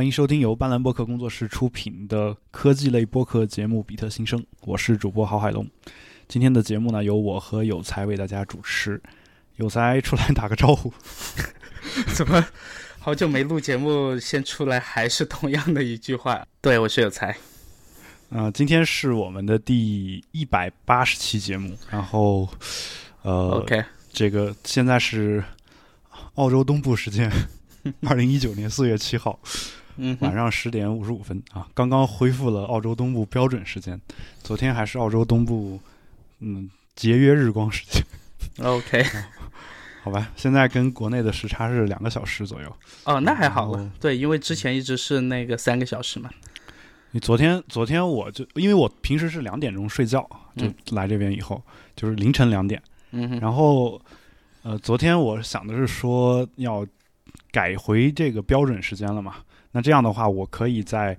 欢迎收听由斑斓播客工作室出品的科技类播客节目《比特新生》，我是主播郝海龙。今天的节目呢，由我和有才为大家主持。有才出来打个招呼。怎么好久没录节目，先出来还是同样的一句话？对，我是有才。今天是我们的第180期节目，然后OK， 这个现在是澳洲东部时间2019年4月7号。晚上10:55啊，刚刚恢复了澳洲东部标准时间。昨天还是澳洲东部节约日光时间。OK， 好吧，现在跟国内的时差是2个小时左右。哦，那还好了。对，因为之前一直是那个3个小时嘛。你昨天我就因为我平时是2点钟睡觉，就来这边以后就是凌晨2点。然后昨天我想的是说要改回这个标准时间了嘛。那这样的话，我可以在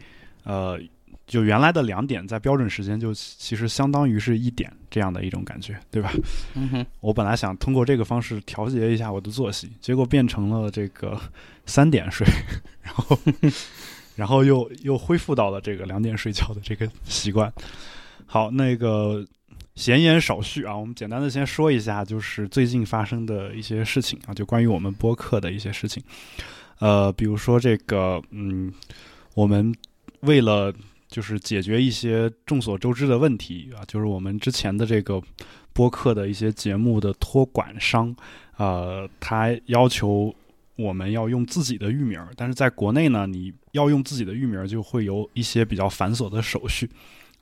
就原来的2点，在标准时间就其实相当于是1点这样的一种感觉，对吧？我本来想通过这个方式调节一下我的作息，结果变成了这个3点睡，然后又恢复到了这个2点睡觉的这个习惯。好，那个闲言少叙啊，我们简单的先说一下，就是最近发生的一些事情啊，就关于我们播客的一些事情。比如说这个，我们为了就是解决一些众所周知的问题啊，就是我们之前的这个播客的一些节目的托管商，他要求我们要用自己的域名，但是在国内呢，你要用自己的域名就会有一些比较繁琐的手续。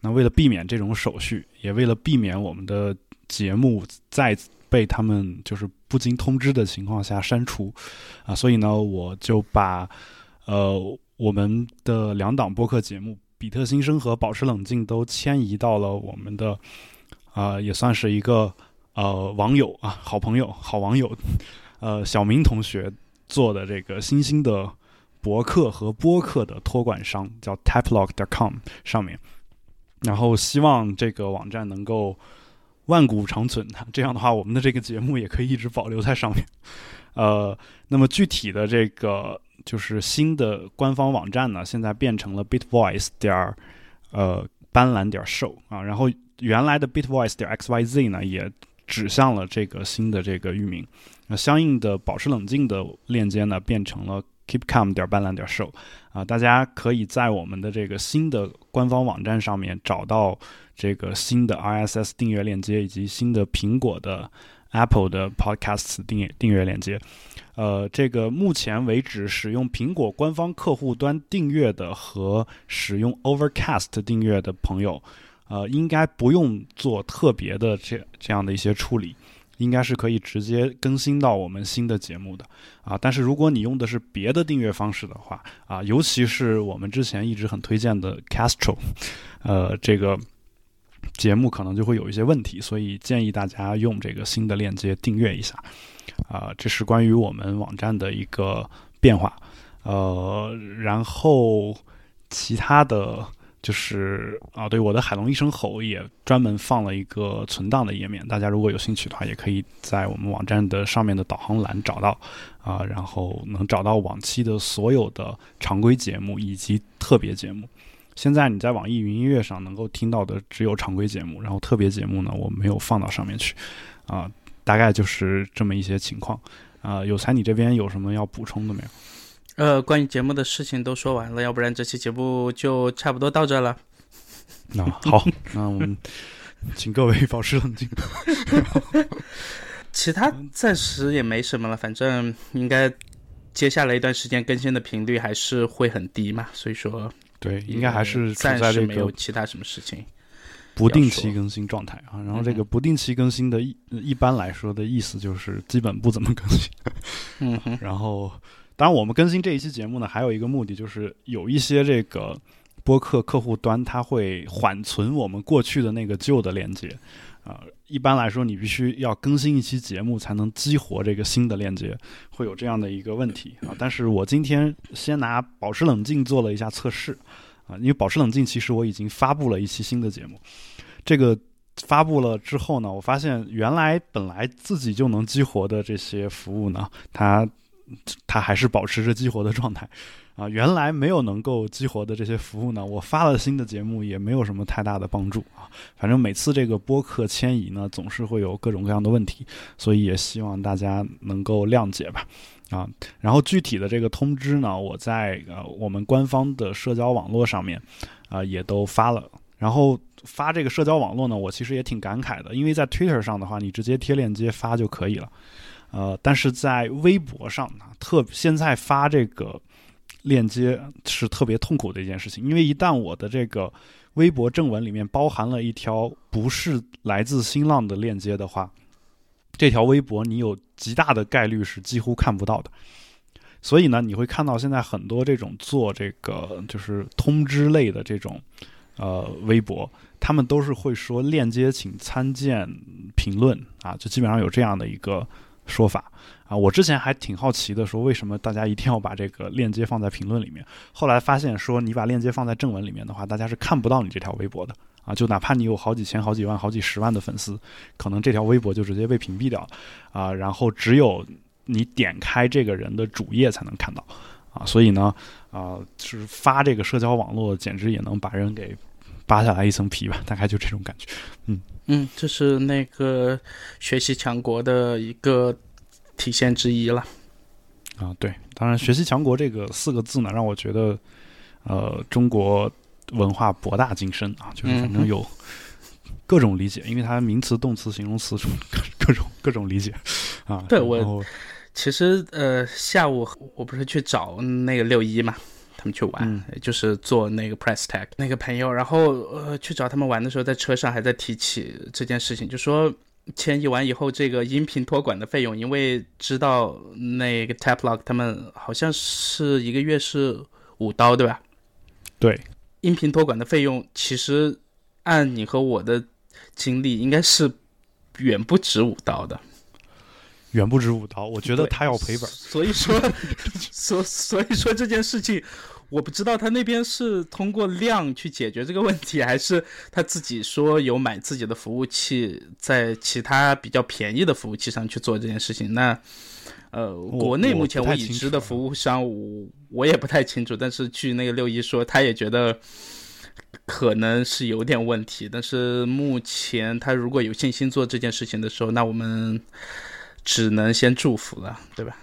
那为了避免这种手续，也为了避免我们的节目再被他们就是不经通知的情况下删除啊，所以呢，我就把我们的2档播客节目《比特新生》和《保持冷静》都迁移到了我们的也算是一个网友啊，好朋友、好网友小明同学做的这个新兴的博客和播客的托管商叫 Typlog.com 上面，然后希望这个网站能够万古长存，这样的话我们的这个节目也可以一直保留在上面。那么具体的这个就是新的官方网站呢，现在变成了 bitvoice.斑斓.show 啊，然后原来的 bitvoice.xyz 呢也指向了这个新的这个域名。那相应的保持冷静的链接呢变成了 keepcalm.斑斓.show 啊，大家可以在我们的这个新的官方网站上面找到这个新的 RSS 订阅链接，以及新的苹果的 Apple 的 Podcasts 订阅链接。这个目前为止使用苹果官方客户端订阅的和使用 Overcast 订阅的朋友，应该不用做特别的这样的一些处理，应该是可以直接更新到我们新的节目的啊。但是如果你用的是别的订阅方式的话啊，尤其是我们之前一直很推荐的 Castro， 这个节目可能就会有一些问题，所以建议大家用这个新的链接订阅一下这是关于我们网站的一个变化。然后其他的就是对，我的海龙一声吼也专门放了一个存档的页面，大家如果有兴趣的话也可以在我们网站的上面的导航栏找到然后能找到往期的所有的常规节目以及特别节目。现在你在网易云音乐上能够听到的只有常规节目，然后特别节目呢我没有放到上面去大概就是这么一些情况有才你这边有什么要补充的没有？关于节目的事情都说完了，要不然这期节目就差不多到这了。好，那我们请各位保持冷静。其他暂时也没什么了，反正应该接下来一段时间更新的频率还是会很低嘛，所以说对，应该还是处在这个暂时没有其他什么事情，不定期更新状态啊。然后这个不定期更新的一般来说的意思就是基本不怎么更新。然后当然我们更新这一期节目呢，还有一个目的就是有一些这个播客客户端它会缓存我们过去的那个旧的链接一般来说你必须要更新一期节目才能激活这个新的链接，会有这样的一个问题但是我今天先拿保持冷静做了一下测试因为保持冷静其实我已经发布了一期新的节目，这个发布了之后呢，我发现原来本来自己就能激活的这些服务呢，它它还是保持着激活的状态啊。原来没有能够激活的这些服务呢，我发了新的节目也没有什么太大的帮助啊。反正每次这个播客迁移呢，总是会有各种各样的问题，所以也希望大家能够谅解吧啊。然后具体的这个通知呢，我在我们官方的社交网络上面啊也都发了。然后发这个社交网络呢，我其实也挺感慨的，因为在 Twitter 上的话，你直接贴链接发就可以了。但是在微博上呢，现在发这个链接是特别痛苦的一件事情，因为一旦我的这个微博正文里面包含了一条不是来自新浪的链接的话，这条微博你有极大的概率是几乎看不到的。所以呢，你会看到现在很多这种做这个就是通知类的这种微博，他们都是会说链接请参见评论啊，就基本上有这样的一个说法啊。我之前还挺好奇的，说为什么大家一定要把这个链接放在评论里面，后来发现说你把链接放在正文里面的话，大家是看不到你这条微博的啊，就哪怕你有好几千好几万好几十万的粉丝，可能这条微博就直接被屏蔽掉啊，然后只有你点开这个人的主页才能看到啊。所以呢是发这个社交网络简直也能把人给扒下来一层皮吧，大概就这种感觉。这是那个学习强国的一个体现之一了啊。对，当然学习强国这个四个字呢，让我觉得中国文化博大精深啊，就是反正有各种理解，因为它名词动词形容词各种理解啊。对，我其实下午我不是去找那个六一嘛，他们去玩，就是做那个 press tag 那个朋友，然后去找他们玩的时候，在车上还在提起这件事情，就说迁移完以后这个音频托管的费用，因为知道那个 Typlog 他们好像是一个月是$5，对吧？对，音频托管的费用其实按你和我的经历，应该是远不止$5的。远不止$5，我觉得他要赔本。所以说这件事情，我不知道他那边是通过量去解决这个问题，还是他自己说有买自己的服务器，在其他比较便宜的服务器上去做这件事情。那国内目前我已知的服务商，我也不太清楚。但是据那个六一说，他也觉得可能是有点问题。但是目前他如果有信心做这件事情的时候，那我们只能先祝福了，对吧？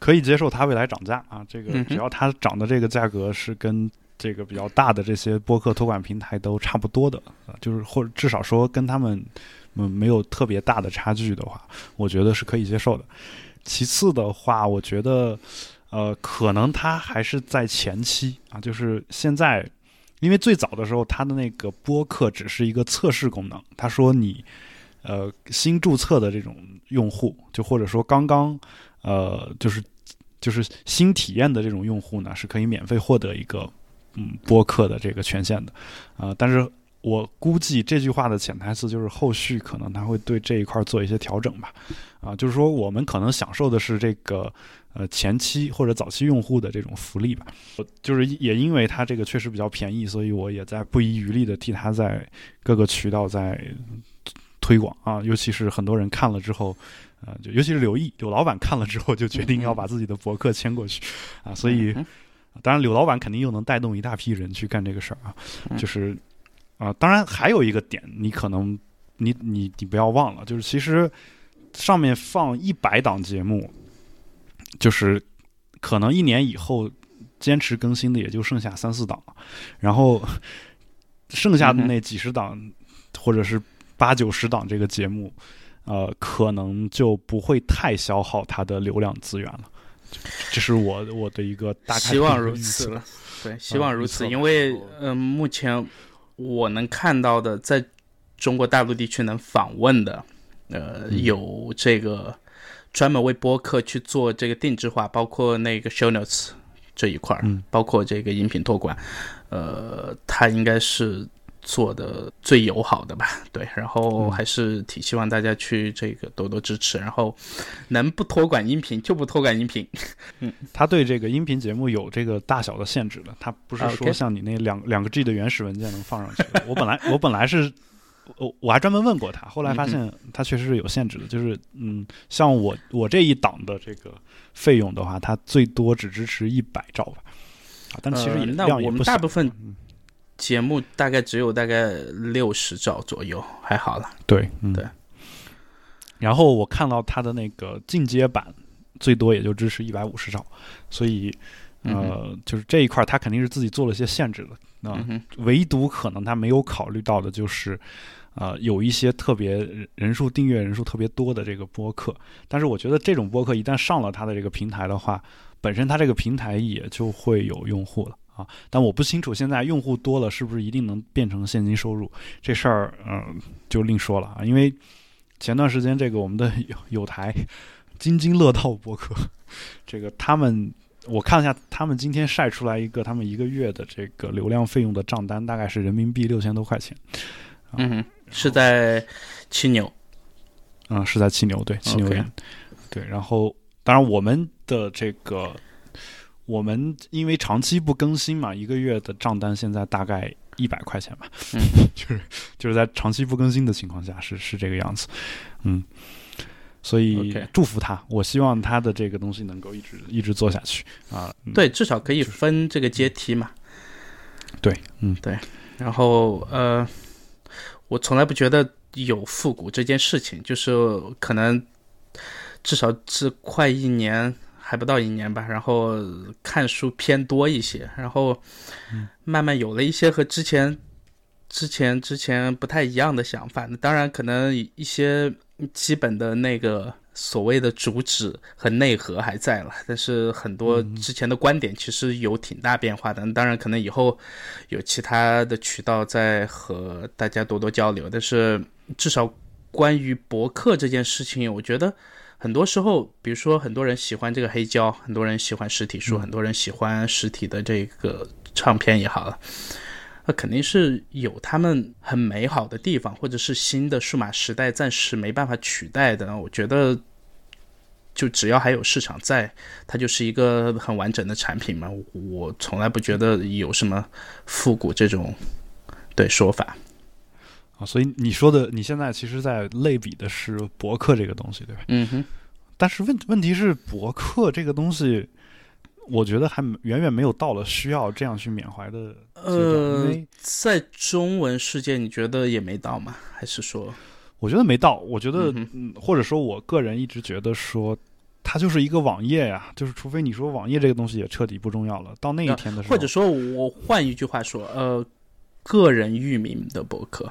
可以接受它未来涨价啊，这个只要它涨的这个价格是跟这个比较大的这些播客托管平台都差不多的，就是或者至少说跟他们没有特别大的差距的话，我觉得是可以接受的。其次的话，我觉得可能它还是在前期啊，就是现在，因为最早的时候它的那个播客只是一个测试功能，它说你新注册的这种用户，就或者说刚刚就是新体验的这种用户呢，是可以免费获得一个播客的这个权限的但是我估计这句话的潜台词就是后续可能他会对这一块做一些调整吧就是说我们可能享受的是这个前期或者早期用户的这种福利吧，就是也因为它这个确实比较便宜，所以我也在不遗余力的替它在各个渠道在推广啊，尤其是很多人看了之后，就尤其是柳老板看了之后，就决定要把自己的博客迁过去啊，所以当然柳老板肯定又能带动一大批人去干这个事儿啊，就是当然还有一个点，你可能你不要忘了，就是其实上面放100档节目，就是可能1年以后坚持更新的也就剩下3-4档了，然后剩下的那几十档或者是80-90档这个节目，可能就不会太消耗它的流量资源了。这是我的一个大概希望如此了。对，希望如此，因为目前我能看到的，在中国大陆地区能访问的，有这个专门为播客去做这个定制化，包括那个 show notes 这一块，包括这个音频托管，它应该是做的最友好的吧。对，然后还是挺希望大家去这个多多支持，然后能不托管音频就不托管音频。他对这个音频节目有这个大小的限制了，他不是说像你那两个G 的原始文件能放上去的。我本来是我还专门问过他，后来发现他确实是有限制的，就是像我这一档的这个费用的话，他最多只支持100兆吧，但其实也量也不小。那我们大部分节目大概只有大概60兆左右，还好了。对，对。然后我看到他的那个进阶版，最多也就支持150兆，所以就是这一块他肯定是自己做了些限制的。那唯独可能他没有考虑到的就是，有一些特别订阅人数特别多的这个播客，但是我觉得这种播客一旦上了他的这个平台的话，本身他这个平台也就会有用户了啊。但我不清楚现在用户多了是不是一定能变成现金收入，这事儿就另说了啊。因为前段时间这个我们的有台津津乐道播客，这个他们。我看一下，他们今天晒出来一个他们一个月的这个流量费用的账单，大概是人民币6000多块钱。是在七牛。是在七牛，对，七牛元。Okay. 对，然后当然我们的这个，我们因为长期不更新嘛，一个月的账单现在大概100块钱吧。就是在长期不更新的情况下是这个样子。所以祝福他，我希望他的这个东西能够一直做下去啊。对，至少可以分这个阶梯嘛。对，对。然后我从来不觉得有复古这件事情，就是可能至少是快一年还不到一年吧，然后看书偏多一些，然后慢慢有了一些和之前不太一样的想法。当然，可能一些基本的那个所谓的主旨和内核还在了，但是很多之前的观点其实有挺大变化的。当然，可能以后有其他的渠道再和大家多多交流，但是至少关于博客这件事情，我觉得很多时候，比如说很多人喜欢这个黑胶，很多人喜欢实体书，很多人喜欢实体的这个唱片也好了。肯定是有他们很美好的地方，或者是新的数码时代暂时没办法取代的。我觉得就只要还有市场在，它就是一个很完整的产品嘛。我从来不觉得有什么复古这种对说法啊。所以你说的，你现在其实在类比的是博客这个东西，对吧？但是问题是博客这个东西，我觉得还远远没有到了需要这样去缅怀的在中文世界你觉得也没到吗？还是说我觉得没到，我觉得或者说我个人一直觉得说它就是一个网页呀，就是除非你说网页这个东西也彻底不重要了，到那一天的时候，或者说我换一句话说个人域名的博客，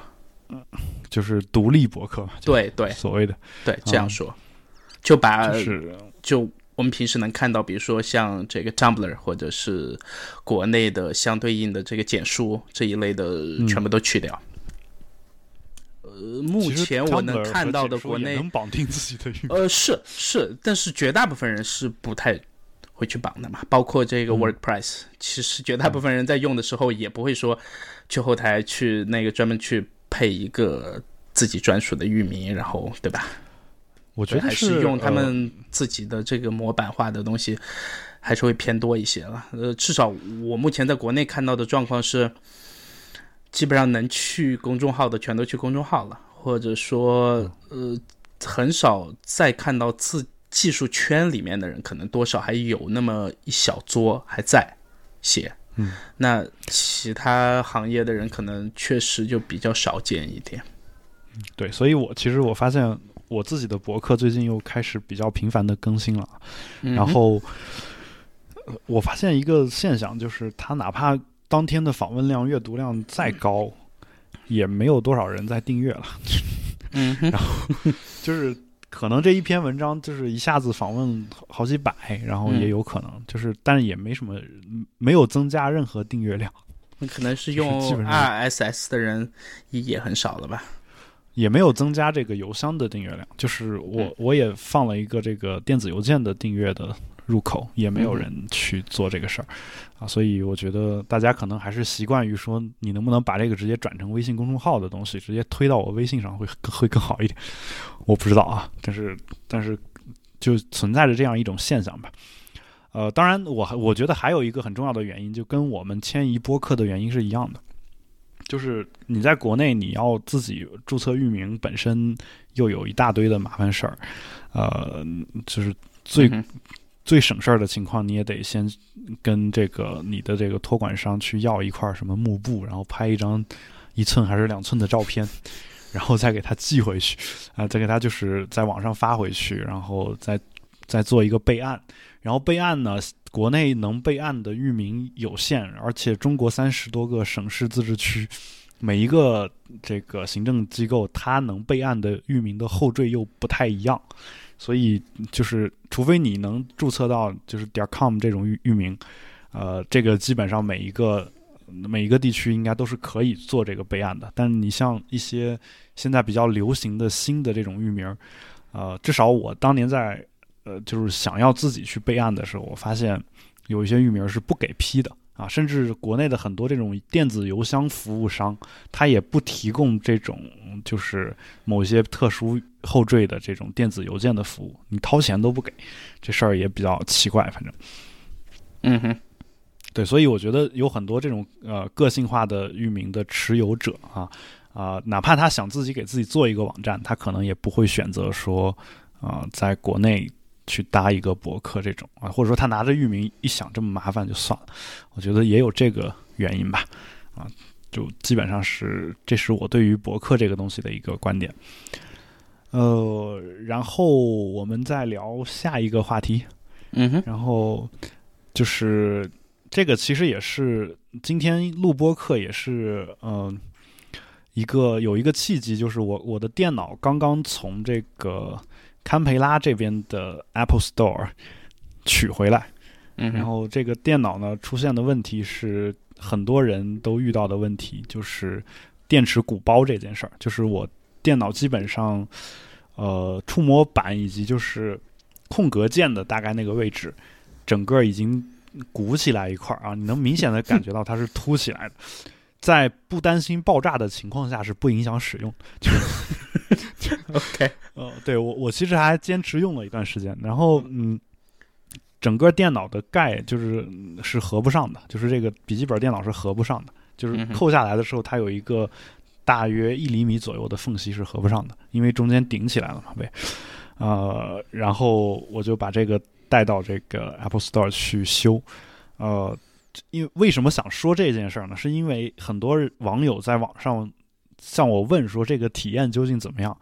就是独立博客嘛。对对，所谓的对，这样说就把就我们平时能看到，比如说像这个 Tumblr 或者是国内的相对应的这个简书这一类的，全部都去掉。目前我能看到的国内能绑定自己的域名，是，但是绝大部分人是不太会去绑的嘛。包括这个 WordPress，其实绝大部分人在用的时候也不会说去后台去那个专门去配一个自己专属的域名，然后对吧？我觉得还是用他们自己的这个模板化的东西，还是会偏多一些了。至少我目前在国内看到的状况是，基本上能去公众号的全都去公众号了，或者说，很少再看到技术圈里面的人，可能多少还有那么一小撮还在写。那其他行业的人可能确实就比较少见一点。对，所以我发现。我自己的博客最近又开始比较频繁的更新了，然后我发现一个现象，就是他哪怕当天的访问量、阅读量再高，也没有多少人在订阅了。然后就是可能这一篇文章就是一下子访问好几百，然后也有可能就是，但是也没什么，没有增加任何订阅量。可能是用 RSS 的人也很少了吧。也没有增加这个邮箱的订阅量，就是我也放了一个这个电子邮件的订阅的入口，也没有人去做这个事儿啊，所以我觉得大家可能还是习惯于说，你能不能把这个直接转成微信公众号的东西，直接推到我微信上会更好一点，我不知道啊，但是就存在着这样一种现象吧。当然我觉得还有一个很重要的原因，就跟我们迁移播客的原因是一样的，就是你在国内你要自己注册域名，本身又有一大堆的麻烦事儿，就是最省事儿的情况，你也得先跟这个你的这个托管商去要一块什么幕布，然后拍一张1寸还是2寸的照片，然后再给他寄回去，再给他就是在网上发回去，然后再做一个备案。然后备案呢，国内能备案的域名有限，而且中国30多个省市自治区，每一个这个行政机构它能备案的域名的后缀又不太一样，所以就是除非你能注册到就是 .com 这种域名，这个基本上每一个地区应该都是可以做这个备案的。但你像一些现在比较流行的新的这种域名，至少我当年在就是想要自己去备案的时候，我发现有一些域名是不给批的啊，甚至国内的很多这种电子邮箱服务商，它也不提供这种就是某些特殊后缀的这种电子邮件的服务，你掏钱都不给，这事儿也比较奇怪，反正。嗯哼，对，所以我觉得有很多这种个性化的域名的持有者啊，哪怕他想自己给自己做一个网站，他可能也不会选择说在国内去搭一个博客这种啊，或者说他拿着域名一想这么麻烦就算了，我觉得也有这个原因吧，啊，就基本上是这是我对于博客这个东西的一个观点。然后我们再聊下一个话题，然后就是这个其实也是今天录播客也是有一个契机，就是我的电脑刚刚从这个堪培拉这边的 Apple Store 取回来，然后这个电脑呢出现的问题是很多人都遇到的问题，就是电池鼓包这件事儿。就是我电脑基本上触摸板以及就是空格键的大概那个位置，整个已经鼓起来一块啊，你能明显的感觉到它是凸起来的。在不担心爆炸的情况下是不影响使用。OK， 对，我其实还坚持用了一段时间，然后整个电脑的盖是合不上的，就是这个笔记本电脑是合不上的，就是扣下来的时候它有一个大约1厘米左右的缝隙是合不上的，因为中间顶起来了嘛呗。然后我就把这个带到这个 Apple Store 去修。为什么想说这件事呢？是因为很多网友在网上向我问说这个体验究竟怎么样，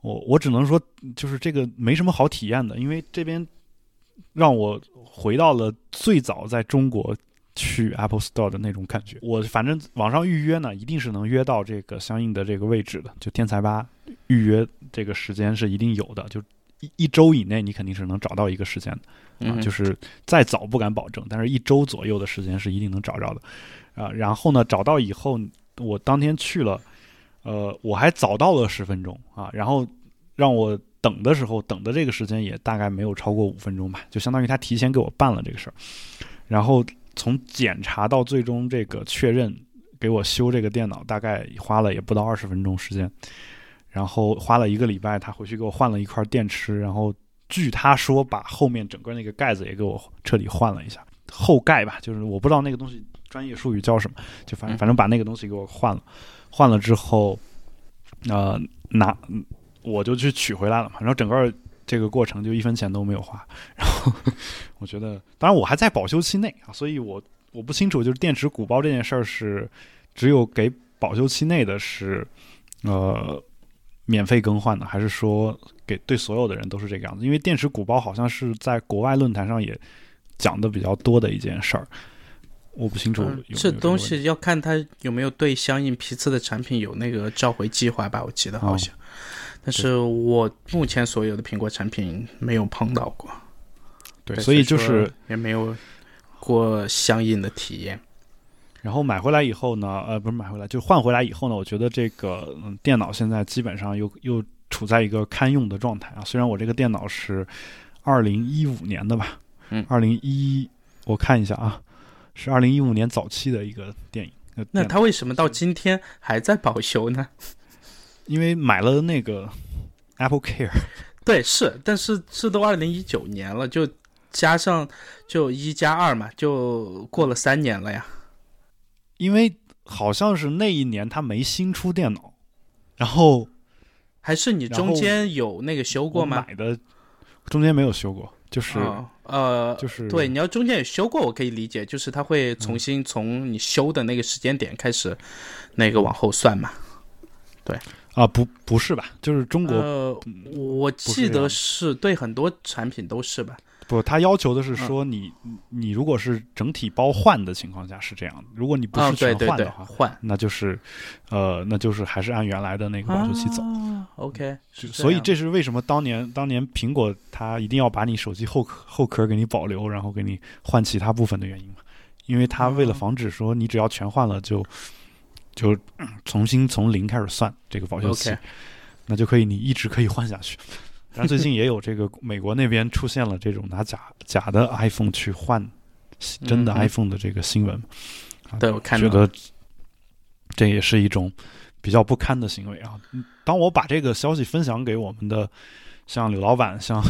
我只能说就是这个没什么好体验的，因为这边让我回到了最早在中国去 Apple Store 的那种感觉。我反正网上预约呢一定是能约到这个相应的这个位置的，就天才吧预约这个时间是一定有的，就一周以内你肯定是能找到一个时间的啊，就是再早不敢保证，但是1周左右的时间是一定能找着的啊。然后呢，找到以后，我当天去了，我还早到了10分钟啊。然后让我等的时候，等的这个时间也大概没有超过5分钟吧，就相当于他提前给我办了这个事儿。然后从检查到最终这个确认，给我修这个电脑，大概花了也不到20分钟时间。然后花了1个礼拜，他回去给我换了一块电池，然后据他说把后面整个那个盖子也给我彻底换了一下，后盖吧，就是我不知道那个东西专业术语叫什么，就反正把那个东西给我换了之后，我就去取回来了嘛。然后整个这个过程就1分钱都没有花。然后我觉得，当然我还在保修期内啊，所以我不清楚，就是电池鼓包这件事儿是只有给保修期内的是免费更换的，还是说对所有的人都是这个样子？因为电池鼓包好像是在国外论坛上也讲的比较多的一件事儿，我不清楚有这东西要看它有没有对相应批次的产品有那个召回计划吧，我记得好像。但是我目前所有的苹果产品没有碰到过，对，所以就是也没有过相应的体验。然后买回来以后呢，不是买回来，就换回来以后呢，我觉得这个电脑现在基本上又处在一个堪用的状态啊。虽然我这个电脑是2015年的吧，我看一下啊，是2015年早期的一个电影。那它为什么到今天还在保修呢？因为买了那个 Apple Care。对，是，但是这都2019年了，就加上就1+2嘛，就过了3年了呀。因为好像是那一年他没新出电脑，然后还是你中间有那个修过吗？买的中间没有修过，就是、就是对，你要中间有修过，我可以理解，就是他会重新从你修的那个时间点开始，那个往后算嘛。对啊，不是吧？就是中国，我记得是对很多产品都是吧。不，他要求的是说你如果是整体包换的情况下是这样，如果你不是全换的话，换那就是还是按原来的那个保修期走。OK， 所以这是为什么当年苹果它一定要把你手机后壳给你保留，然后给你换其他部分的原因嘛，因为它为了防止说你只要全换了就重新从零开始算这个保修期， okay. 那就可以你一直可以换下去。但最近也有这个美国那边出现了这种拿假的 iPhone 去换真的 iPhone 的这个新闻，对，我看到觉得这也是一种比较不堪的行为啊。当我把这个消息分享给我们的像柳老板、像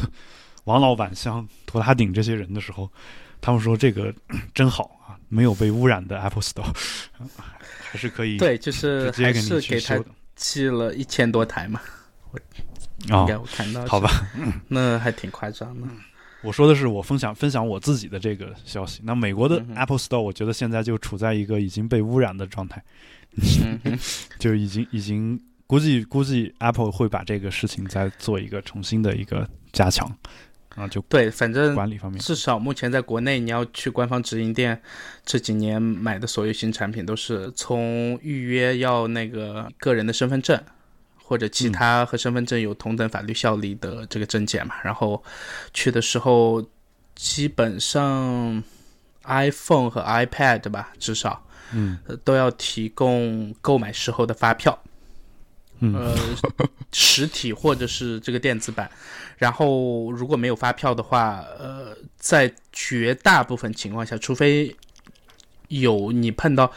王老板、像托塔顶这些人的时候，他们说这个真好啊，没有被污染的 Apple Store 还是可以，对，就是还是给他寄了1000多台嘛。应该我看到、哦、好吧，那还挺夸张的。我说的是我分享我自己的这个消息。那美国的 Apple Store 我觉得现在就处在一个已经被污染的状态，就已经估计 Apple 会把这个事情再做一个重新的一个加强啊，就对，反正管理方面至少目前在国内你要去官方直营店，这几年买的所有新产品都是从预约要那个个人的身份证或者其他和身份证有同等法律效力的这个证件嘛，然后去的时候基本上 iPhone 和 iPad 吧，至少都要提供购买时候的发票，实体或者是这个电子版，然后如果没有发票的话，在绝大部分情况下，除非有你碰到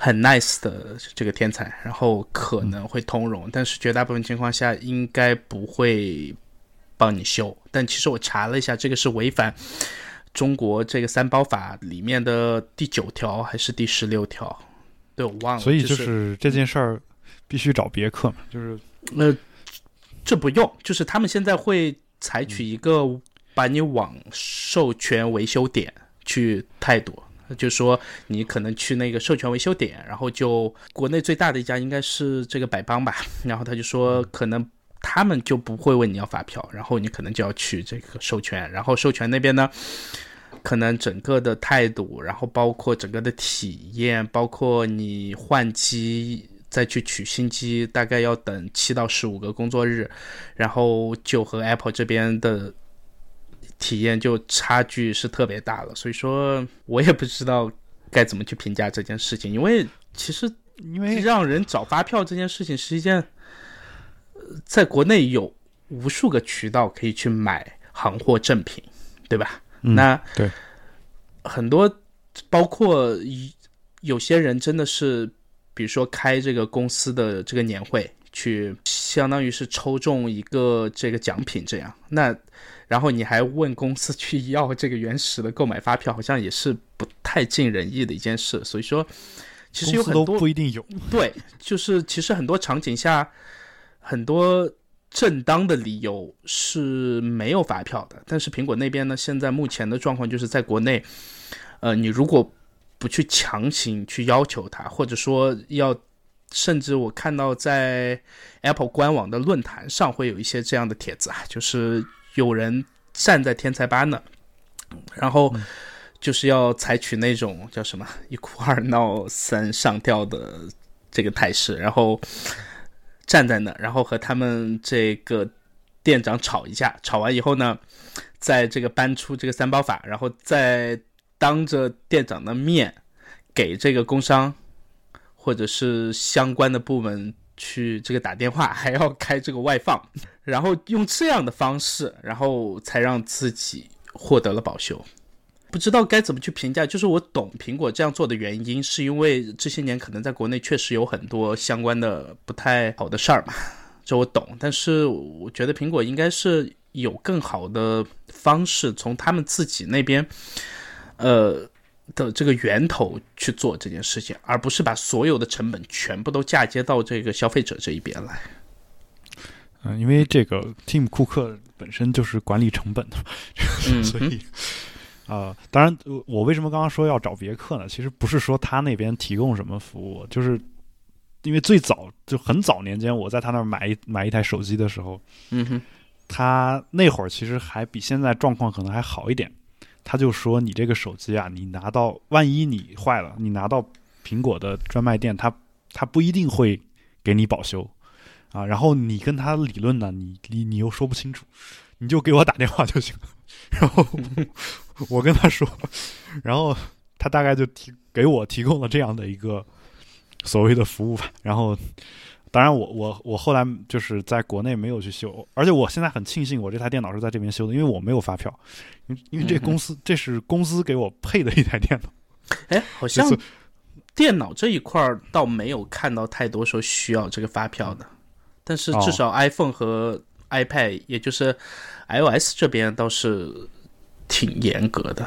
很 nice 的这个天才，然后可能会通融，但是绝大部分情况下应该不会帮你修。但其实我查了一下，这个是违反中国这个三包法里面的第9条还是第16条，对，我忘了。所以就是这件事儿必须找别克嘛，就是这不用，就是他们现在会采取一个把你往授权维修点去态度。就说你可能去那个授权维修点，然后就国内最大的一家应该是这个百邦吧，然后他就说可能他们就不会问你要发票，然后你可能就要去这个授权，然后授权那边呢可能整个的态度，然后包括整个的体验，包括你换机再去取新机大概要等7到15个工作日，然后就和 Apple 这边的体验就差距是特别大了，所以说我也不知道该怎么去评价这件事情，因为其实让人找发票这件事情是一件在国内有无数个渠道可以去买行货正品，对吧？那对很多包括有些人真的是比如说开这个公司的这个年会去，相当于是抽中一个这个奖品这样，那然后你还问公司去要这个原始的购买发票，好像也是不太尽人意的一件事。所以说其实有很多公司都不一定有，对，就是其实很多场景下很多正当的理由是没有发票的，但是苹果那边呢现在目前的状况就是在国内你如果不去强行去要求它，或者说要，甚至我看到在 Apple 官网的论坛上会有一些这样的帖子啊，就是有人站在天才吧呢，然后就是要采取那种叫什么1哭2闹3上吊的这个态势，然后站在那，然后和他们这个店长吵一架，吵完以后呢在这个搬出这个三包法，然后再当着店长的面给这个工商或者是相关的部门去这个打电话，还要开这个外放，然后用这样的方式，然后才让自己获得了保修。不知道该怎么去评价，就是我懂苹果这样做的原因，是因为这些年可能在国内确实有很多相关的不太好的事儿嘛，这我懂，但是我觉得苹果应该是有更好的方式从他们自己那边的这个源头去做这件事情，而不是把所有的成本全部都嫁接到这个消费者这一边来。因为这个 Tim 库克本身就是管理成本的，所以当然我为什么刚刚说要找别克呢，其实不是说他那边提供什么服务，就是因为最早就很早年间我在他那儿买一台手机的时候，他那会儿其实还比现在状况可能还好一点，他就说你这个手机啊，你拿到万一你坏了，你拿到苹果的专卖店，他不一定会给你保修啊，然后你跟他理论呢，你又说不清楚，你就给我打电话就行了。然后我跟他说，然后他大概就给我提供了这样的一个所谓的服务吧。然后，当然我后来就是在国内没有去修，而且我现在很庆幸我这台电脑是在这边修的，因为我没有发票，因为这是公司给我配的一台电脑。哎，好像电脑这一块倒没有看到太多说需要这个发票的。但是至少 iPhone 和 iPad， 也就是 iOS 这边倒是挺严格的。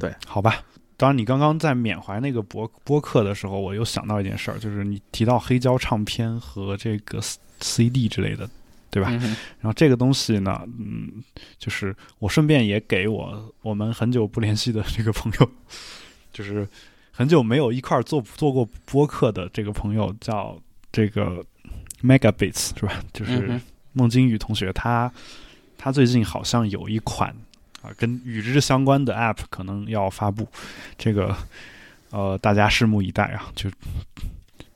对，好吧。当然，你刚刚在缅怀那个播客的时候，我又想到一件事儿，就是你提到黑胶唱片和这个 CD 之类的，对吧？然后这个东西呢，就是我顺便也给我们很久不联系的这个朋友，就是很久没有一块做过播客的这个朋友，叫这个。MegaBits 是吧？就是孟金宇同学，他最近好像有一款跟与之相关的 App 可能要发布，这个大家拭目以待啊！就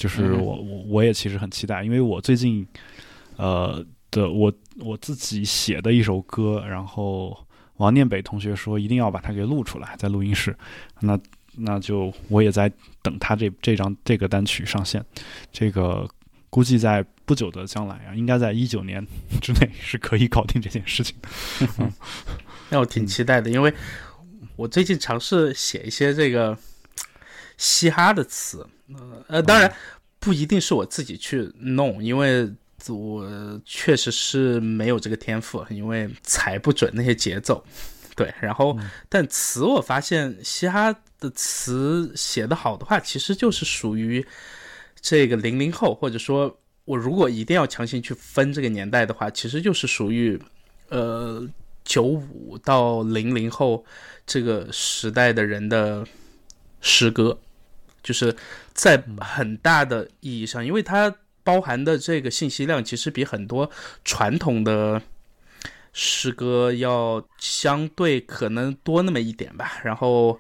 是我也其实很期待，因为我最近我自己写的一首歌，然后王念北同学说一定要把它给录出来，在录音室那就我也在等他这个单曲上线，这个。估计在不久的将来啊，应该在2019年之内是可以搞定这件事情的。那我挺期待的，因为我最近尝试写一些这个嘻哈的词，当然不一定是我自己去弄，因为我确实是没有这个天赋，因为踩不准那些节奏。对，然后但词我发现嘻哈的词写得好的话，其实就是属于。这个00后，或者说我如果一定要强行去分这个年代的话，其实就是属于95到00后这个时代的人的诗歌，就是在很大的意义上，因为它包含的这个信息量其实比很多传统的诗歌要相对可能多那么一点吧，然后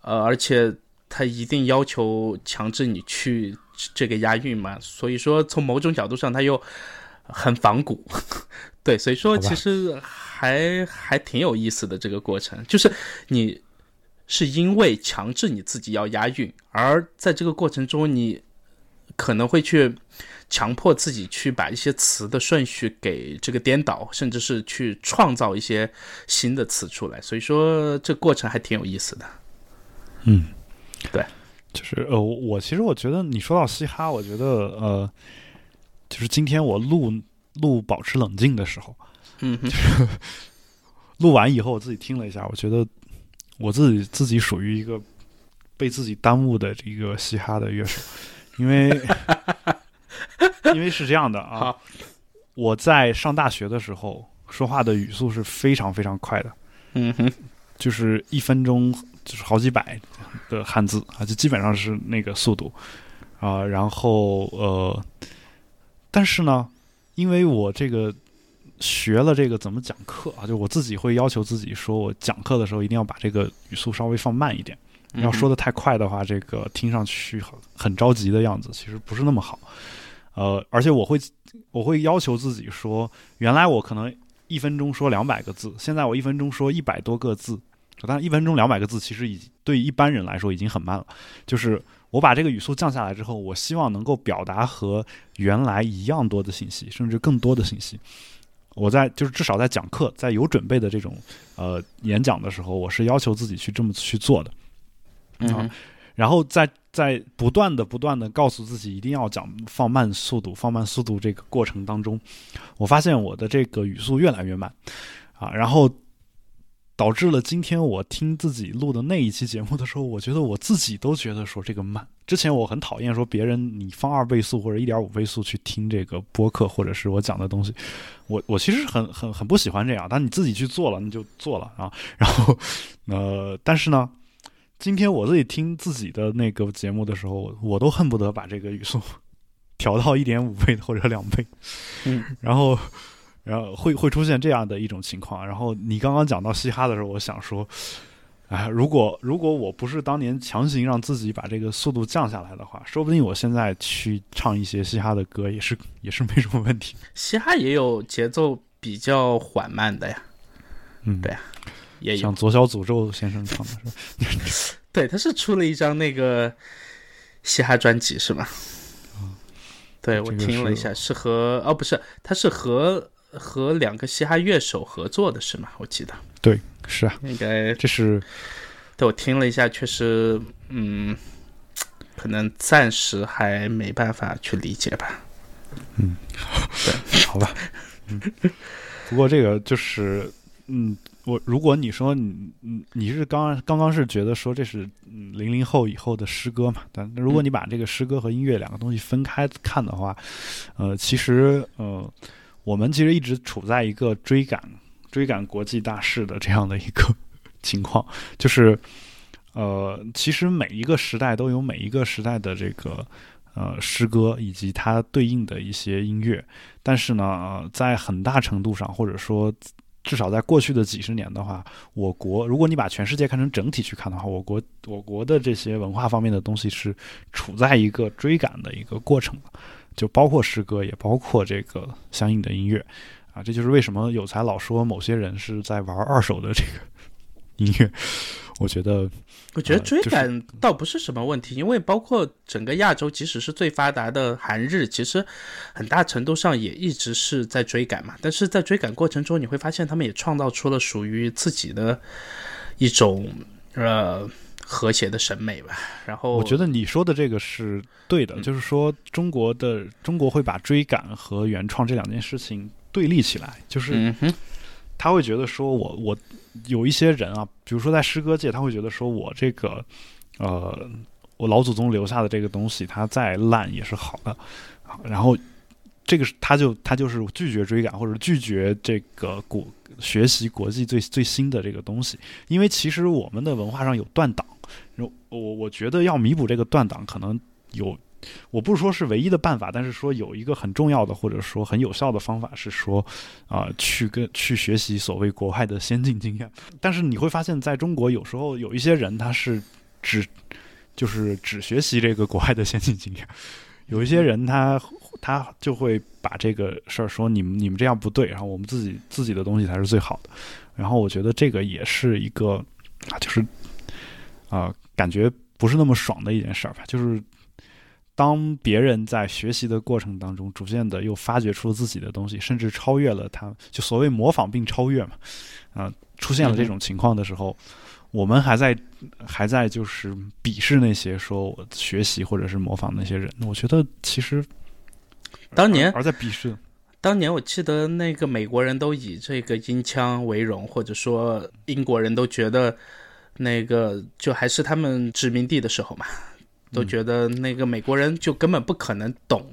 而且它一定要求强制你去这个押韵嘛，所以说从某种角度上它又很仿古。对，所以说其实还挺有意思的这个过程，就是你是因为强制你自己要押韵，而在这个过程中你可能会去强迫自己去把一些词的顺序给这个颠倒，甚至是去创造一些新的词出来，所以说这过程还挺有意思的。对，就是我觉得你说到嘻哈，我觉得就是今天我录保持冷静的时候，就是录完以后我自己听了一下，我觉得我自己属于一个被自己耽误的这个嘻哈的乐手，因为是这样的啊，我在上大学的时候说话的语速是非常非常快的，就是1分钟。就是好几百的汉字啊，就基本上是那个速度啊，然后但是呢，因为我这个学了这个怎么讲课啊，就我自己会要求自己说，我讲课的时候一定要把这个语速稍微放慢一点，要说的太快的话，这个听上去很着急的样子，其实不是那么好。而且我会要求自己说，原来我可能1分钟说200个字，现在我1分钟说100多个字。但是1分钟200个字，其实对一般人来说已经很慢了。就是我把这个语速降下来之后，我希望能够表达和原来一样多的信息，甚至更多的信息。我就是至少在讲课，在有准备的这种演讲的时候，我是要求自己去这么去做的。然后在不断的告诉自己一定要讲放慢速度这个过程当中，我发现我的这个语速越来越慢啊，然后。导致了今天我听自己录的那一期节目的时候，我觉得我自己都觉得说这个慢。之前我很讨厌说别人你放2倍速或者 1.5 倍速去听这个播客或者是我讲的东西，我其实很不喜欢这样，但你自己去做了你就做了啊。然后但是呢，今天我自己听自己的那个节目的时候，我都恨不得把这个语速调到 1.5 倍或者2倍，然后会出现这样的一种情况。然后你刚刚讲到嘻哈的时候，我想说，哎，如果我不是当年强行让自己把这个速度降下来的话，说不定我现在去唱一些嘻哈的歌也是没什么问题。嘻哈也有节奏比较缓慢的呀，对呀，也有像左小诅咒先生唱的是吧？对，他是出了一张那个嘻哈专辑是吧？对，我听了一下，是和不是，他是和2个嘻哈乐手合作的是吗？我记得。对，是啊，应该这是。对，我听了一下，确实，可能暂时还没办法去理解吧。对，好吧。不过这个就是，如果你说你是刚刚是觉得说这是00后以后的诗歌嘛，但如果你把这个诗歌和音乐两个东西分开看的话，其实我们其实一直处在一个追赶国际大事的这样的一个情况，就是其实每一个时代都有每一个时代的这个诗歌以及它对应的一些音乐，但是呢，在很大程度上或者说至少在过去的几十年的话，我国如果你把全世界看成整体去看的话，我国的这些文化方面的东西是处在一个追赶的一个过程的，就包括诗歌也包括这个相应的音乐啊，这就是为什么有才老说某些人是在玩2手的这个音乐。我觉得追赶倒不是什么问题，因为包括整个亚洲，即使是最发达的韩日，其实很大程度上也一直是在追赶嘛。但是在追赶过程中，你会发现他们也创造出了属于自己的一种和谐的审美吧。然后我觉得你说的这个是对的，就是说中国会把追赶和原创这2件事情对立起来，就是他会觉得说我有一些人啊，比如说在诗歌界，他会觉得说我这个我老祖宗留下的这个东西，它再烂也是好的，然后这个他就是拒绝追赶或者拒绝这个学习国际最新的这个东西，因为其实我们的文化上有断档，我觉得要弥补这个断档，可能有。我不是说是唯一的办法，但是说有一个很重要的或者说很有效的方法是说去学习所谓国外的先进经验。但是你会发现在中国有时候有一些人他是只学习这个国外的先进经验，有一些人他就会把这个事儿说你们这样不对，然后我们自己的东西才是最好的。然后我觉得这个也是一个就是感觉不是那么爽的一件事儿吧，就是当别人在学习的过程当中逐渐的又发掘出自己的东西，甚至超越了他，就所谓模仿并超越嘛，出现了这种情况的时候，我们还在就是鄙视那些说我学习或者是模仿那些人。我觉得其实当年而在鄙视，当年我记得那个美国人都以这个音腔为荣，或者说英国人都觉得那个就还是他们殖民地的时候嘛，都觉得那个美国人就根本不可能懂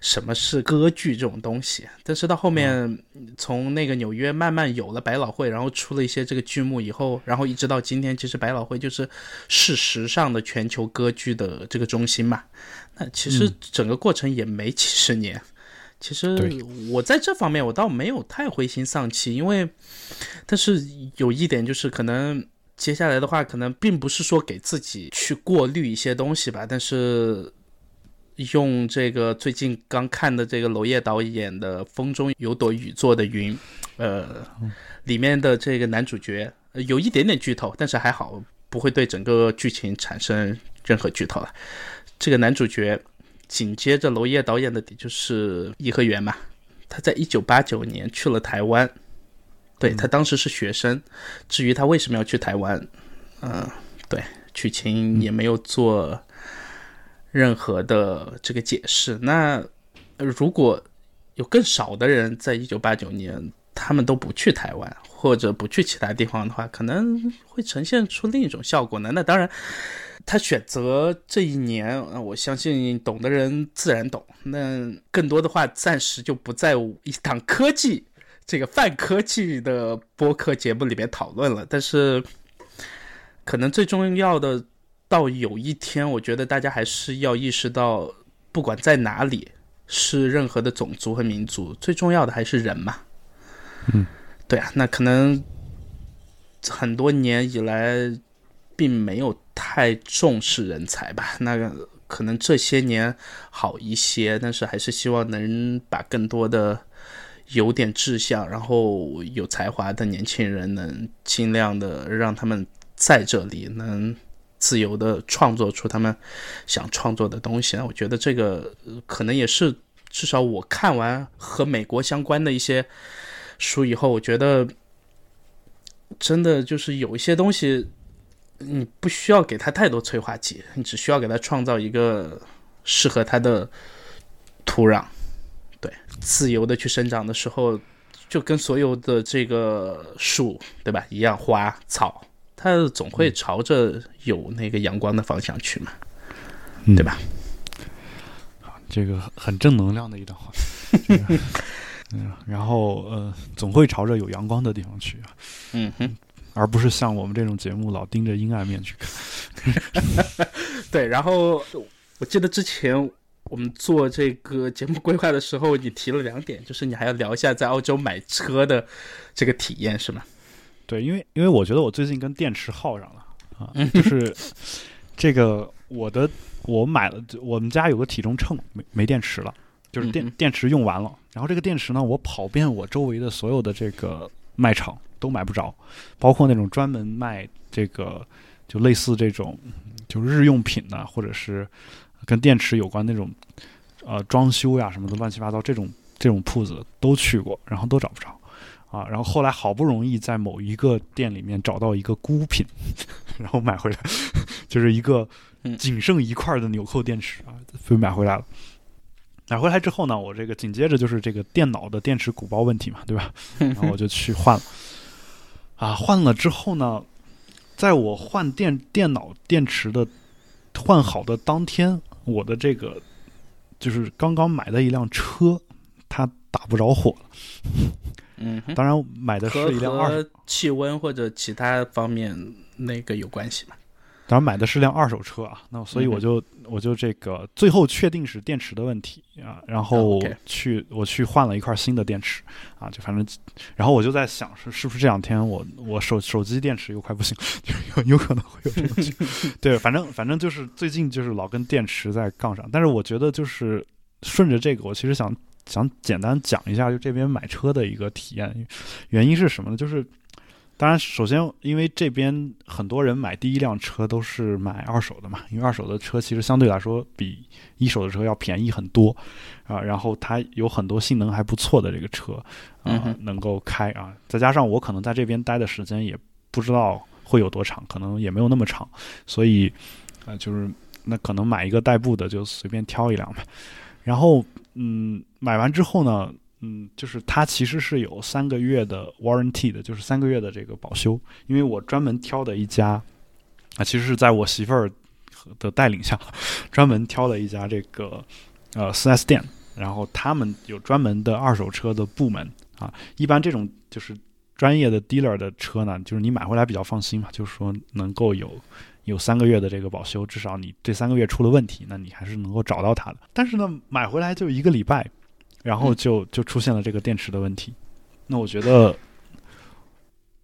什么是歌剧这种东西，但是到后面从那个纽约慢慢有了百老汇，然后出了一些这个剧目以后，然后一直到今天，其实百老汇就是事实上的全球歌剧的这个中心嘛。那其实整个过程也没几十年，其实我在这方面我倒没有太灰心丧气，因为但是有一点就是可能接下来的话，可能并不是说给自己去过滤一些东西吧，但是用这个最近刚看的这个娄烨导演的《风中有朵雨做的云》，里面的这个男主角有一点点剧透，但是还好不会对整个剧情产生任何剧透了。这个男主角紧接着娄烨导演的就是颐和园嘛，他在1989年去了台湾。对，他当时是学生，至于他为什么要去台湾，对，曲情也没有做任何的这个解释。那如果有更少的人在1989年他们都不去台湾，或者不去其他地方的话，可能会呈现出另一种效果呢。那当然他选择这一年，我相信懂的人自然懂，那更多的话暂时就不在一档科技这个泛科技的播客节目里面讨论了，但是可能最重要的，到有一天我觉得大家还是要意识到，不管在哪里，是任何的种族和民族，最重要的还是人嘛。嗯，对啊，那可能很多年以来并没有太重视人才吧，那可能这些年好一些，但是还是希望能把更多的有点志向然后有才华的年轻人能尽量的让他们在这里能自由的创作出他们想创作的东西。我觉得这个可能也是至少我看完和美国相关的一些书以后，我觉得真的就是有一些东西你不需要给他太多催化剂，你只需要给他创造一个适合他的土壤，对，自由的去生长的时候，就跟所有的这个树对吧一样，花草它总会朝着有那个阳光的方向去嘛，对吧？这个很正能量的一段话。然后总会朝着有阳光的地方去啊。嗯哼，而不是像我们这种节目老盯着阴暗面去看。对，然后我记得之前我们做这个节目规划的时候，你提了2点，就是你还要聊一下在澳洲买车的这个体验，是吗？对，因为我觉得我最近跟电池耗上了啊，就是这个我买了，我们家有个体重秤，没电池了，就是电池用完了。然后这个电池呢，我跑遍我周围的所有的这个卖场都买不着，包括那种专门卖这个就类似这种就日用品呐、啊，或者是跟电池有关那种装修呀、啊、什么的乱七八糟这种铺子都去过，然后都找不着。啊，然后后来好不容易在某一个店里面找到一个孤品，然后买回来，就是一个仅剩一块的纽扣电池啊，所以买回来了。买回来之后呢，我这个紧接着就是这个电脑的电池鼓包问题嘛，对吧？然后我就去换了。啊，换了之后呢，在我换电脑电池的换好的当天，我的这个就是刚刚买的一辆车，它打不着火了。嗯，当然买的是一辆和气温或者其他方面那个有关系嘛。当然买的是辆二手车啊，那所以我就这个最后确定是电池的问题啊，然后我去换了一块新的电池啊，就反正，然后我就在想是不是这2天我手机电池又快不行，就有可能会有这种情况。对，反正就是最近就是老跟电池在杠上，但是我觉得就是顺着这个，我其实想简单讲一下就这边买车的一个体验，原因是什么呢？就是当然首先因为这边很多人买第一辆车都是买二手的嘛，因为二手的车其实相对来说比一手的车要便宜很多啊，然后它有很多性能还不错的这个车啊、能够开啊，再加上我可能在这边待的时间也不知道会有多长，可能也没有那么长，所以就是那可能买一个代步的就随便挑一辆嘛，然后买完之后呢，就是它其实是有3个月的 warranty 的，就是3个月的这个保修。因为我专门挑的一家啊，其实是在我媳妇儿的带领下，专门挑了一家这个4S 店，然后他们有专门的二手车的部门啊。一般这种就是专业的 dealer 的车呢，就是你买回来比较放心嘛，就是说能够有3个月的这个保修，至少你这3个月出了问题，那你还是能够找到它的。但是呢，买回来就1个礼拜，然后就出现了这个电池的问题。那我觉得，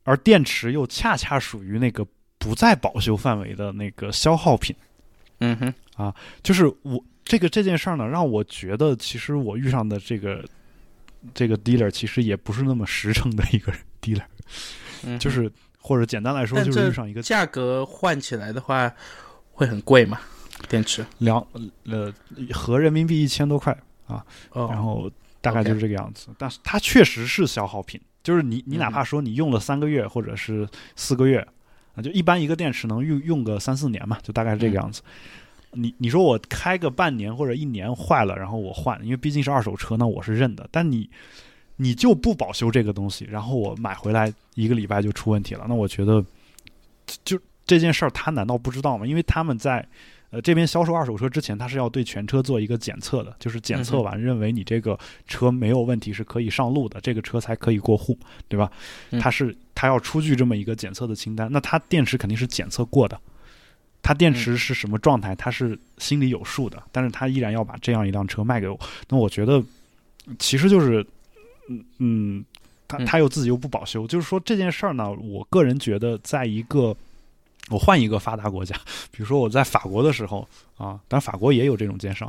而电池又恰恰属于那个不在保修范围的那个消耗品。嗯哼，啊，就是我这件事儿呢，让我觉得其实我遇上的这个 dealer 其实也不是那么实诚的一个 dealer，就是。或者简单来说就是遇上一个价格换起来的话会很贵嘛，电池合人民币1000多块啊，然后大概就是这个样子。但是它确实是消耗品，就是你哪怕说你用了3个月或者是4个月啊，就一般一个电池能用个3-4年嘛，就大概是这个样子。你说我开个半年或者1年坏了，然后我换，因为毕竟是二手车，那我是认的。但你你就不保修这个东西，然后我买回来一个礼拜就出问题了，那我觉得就这件事儿他难道不知道吗？因为他们在这边销售二手车之前，他是要对全车做一个检测的，就是检测完认为你这个车没有问题是可以上路的，这个车才可以过户，对吧？他要出具这么一个检测的清单，那他电池肯定是检测过的，他电池是什么状态他是心里有数的，但是他依然要把这样一辆车卖给我，那我觉得其实就是他又自己又不保修，就是说这件事儿呢，我个人觉得在一个我换一个发达国家，比如说我在法国的时候啊，当然法国也有这种奸商，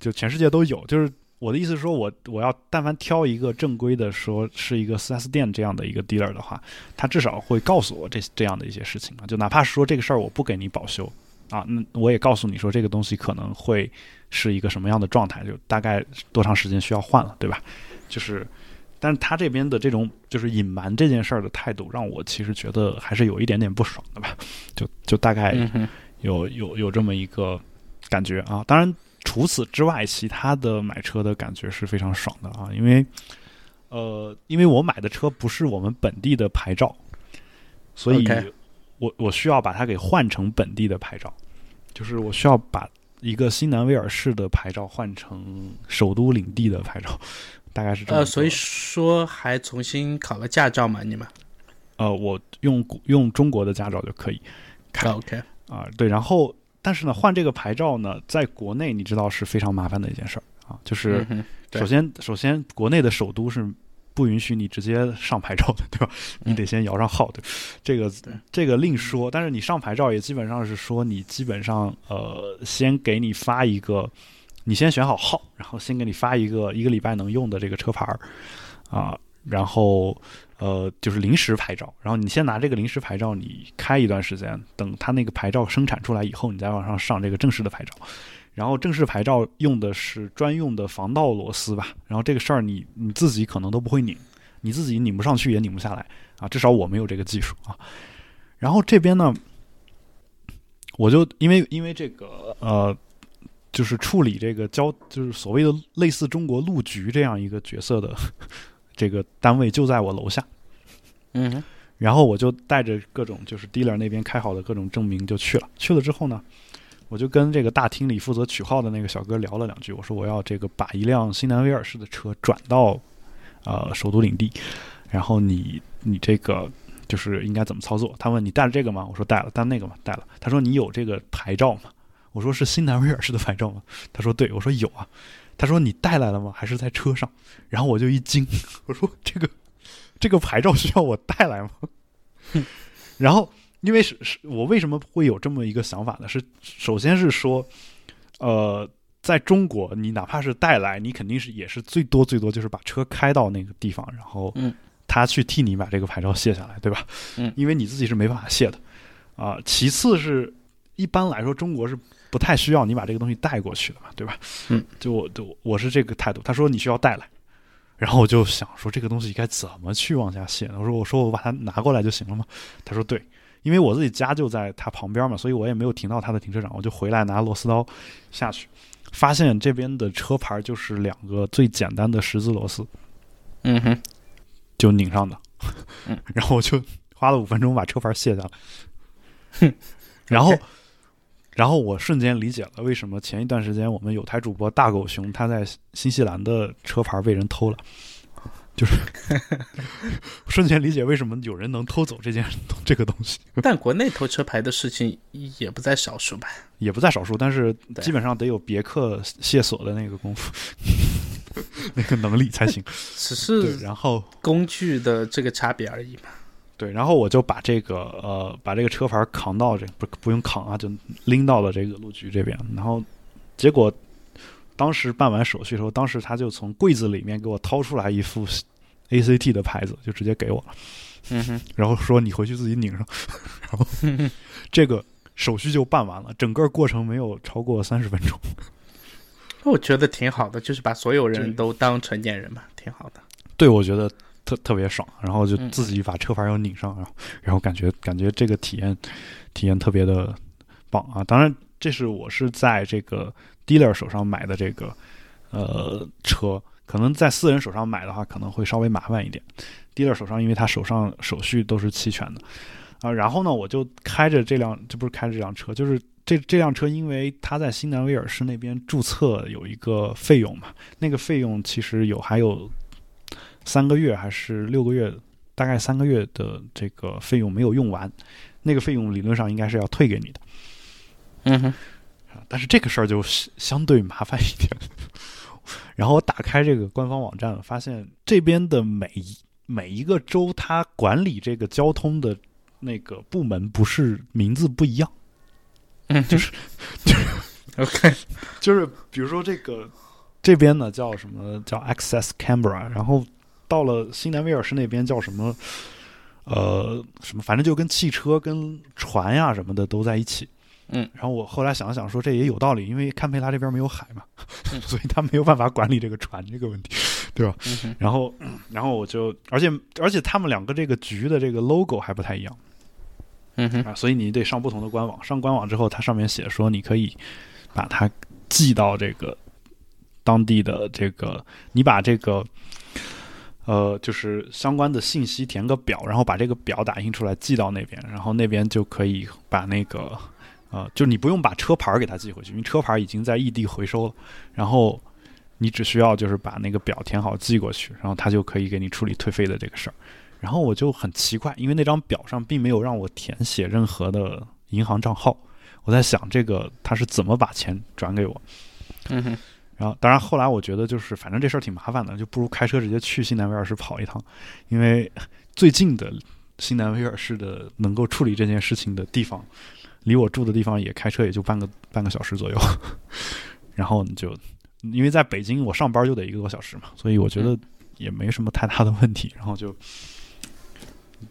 就全世界都有，就是我的意思是说我要但凡挑一个正规的说是一个 4S 店这样的一个 dealer 的话，他至少会告诉我这样的一些事情嘛，就哪怕是说这个事儿我不给你保修啊，那我也告诉你说这个东西可能会是一个什么样的状态，就大概多长时间需要换了，对吧？就是但是他这边的这种就是隐瞒这件事儿的态度，让我其实觉得还是有一点点不爽的吧，就大概有这么一个感觉啊。当然除此之外，其他的买车的感觉是非常爽的啊，因为我买的车不是我们本地的牌照，所以我需要把它给换成本地的牌照，就是我需要把一个新南威尔士的牌照换成首都领地的牌照。大概是这样，所以说还重新考个驾照嘛，你们？我用中国的驾照就可以开。OK 啊，对，然后但是呢，换这个牌照呢，在国内你知道是非常麻烦的一件事儿啊，就是首先国内的首都是不允许你直接上牌照的，对吧？你得先摇上号，对，这个另说。但是你上牌照也基本上是说你基本上先给你发一个。你先选好号，然后先给你发一个礼拜能用的这个车牌啊，然后就是临时牌照，然后你先拿这个临时牌照你开一段时间，等它那个牌照生产出来以后，你再往上上这个正式的牌照，然后正式牌照用的是专用的防盗螺丝吧，然后这个事儿你自己可能都不会拧，你自己拧不上去也拧不下来啊，至少我没有这个技术啊。然后这边呢，我就因为这个就是处理这个就是所谓的类似中国路局这样一个角色的这个单位就在我楼下，然后我就带着各种就是 dealer 那边开好的各种证明就去了之后呢，我就跟这个大厅里负责取号的那个小哥聊了两句，我说我要这个把一辆新南威尔士的车转到首都领地，然后你这个就是应该怎么操作？他问你带了这个吗？我说带了，带那个吗？带了。他说你有这个牌照吗？我说是新南威尔士的牌照吗？他说对。我说有啊。他说你带来了吗？还是在车上？然后我就一惊，我说这个牌照需要我带来吗？然后因为是我为什么会有这么一个想法呢？是首先是说，在中国你哪怕是带来，你肯定是也是最多就是把车开到那个地方，然后他去替你把这个牌照卸下来，对吧？因为你自己是没办法卸的啊。其次是一般来说中国是不太需要你把这个东西带过去的嘛，对吧？就我是这个态度。他说你需要带来，然后我就想说这个东西该怎么去往下卸呢？我说我把它拿过来就行了嘛。他说对，因为我自己家就在他旁边嘛，所以我也没有停到他的停车场，我就回来拿螺丝刀下去，发现这边的车牌就是两个最简单的十字螺丝，就拧上的，然后我就花了5分钟把车牌卸下来，然后我瞬间理解了为什么前一段时间我们有台主播大狗熊他在新西兰的车牌被人偷了，就是瞬间理解为什么有人能偷走这个东西。但国内偷车牌的事情也不在少数吧？也不在少数，但是基本上得有别克卸锁的那个功夫，那个能力才行。只是然后工具的这个差别而已嘛。对，然后我就把这个车牌扛到不用扛啊，就拎到了这个路局这边。然后结果当时办完手续的时候，当时他就从柜子里面给我掏出来一副 ACT 的牌子，就直接给我了。然后说你回去自己拧上。然后这个手续就办完了，整个过程没有超过30分钟。我觉得挺好的，就是把所有人都当成年人嘛，挺好的。对，我觉得特别爽，然后就自己把车牌又拧上，然后感觉这个体验特别的棒啊！当然，这是我在这个 dealer 手上买的这个车，可能在私人手上买的话可能会稍微麻烦一点，dealer 手上因为他手上手续都是齐全的啊。然后呢我就开着这辆，这不是开着这辆车，就是这辆车因为它在新南威尔士那边注册有一个费用嘛，那个费用其实还有3个月还是6个月，大概3个月的这个费用没有用完，那个费用理论上应该是要退给你的。嗯哼，但是这个事儿就相对麻烦一点。然后我打开这个官方网站，发现这边的每一个州，它管理这个交通的那个部门不是名字不一样。嗯，就是 OK， 就是比如说这边呢叫什么叫 Access Canberra， 然后到了新南威尔士那边叫什么什么，反正就跟汽车跟船呀什么的都在一起。嗯，然后我后来想了想说这也有道理，因为堪培拉这边没有海嘛，所以他没有办法管理这个船这个问题，对吧？然后我就而且他们两个这个局的这个 logo 还不太一样，啊，所以你得上不同的官网，上官网之后它上面写说你可以把它寄到这个当地的这个，你把这个就是相关的信息填个表，然后把这个表打印出来寄到那边，然后那边就可以把那个就你不用把车牌给它寄回去，因为车牌已经在异地回收了，然后你只需要就是把那个表填好寄过去，然后它就可以给你处理退费的这个事儿。然后我就很奇怪，因为那张表上并没有让我填写任何的银行账号，我在想这个他是怎么把钱转给我。嗯哼，然后当然后来我觉得就是反正这事儿挺麻烦的，就不如开车直接去新南威尔士跑一趟，因为最近的新南威尔士的能够处理这件事情的地方离我住的地方也开车也就半个小时左右，然后你就因为在北京我上班就得1个多小时嘛，所以我觉得也没什么太大的问题，然后就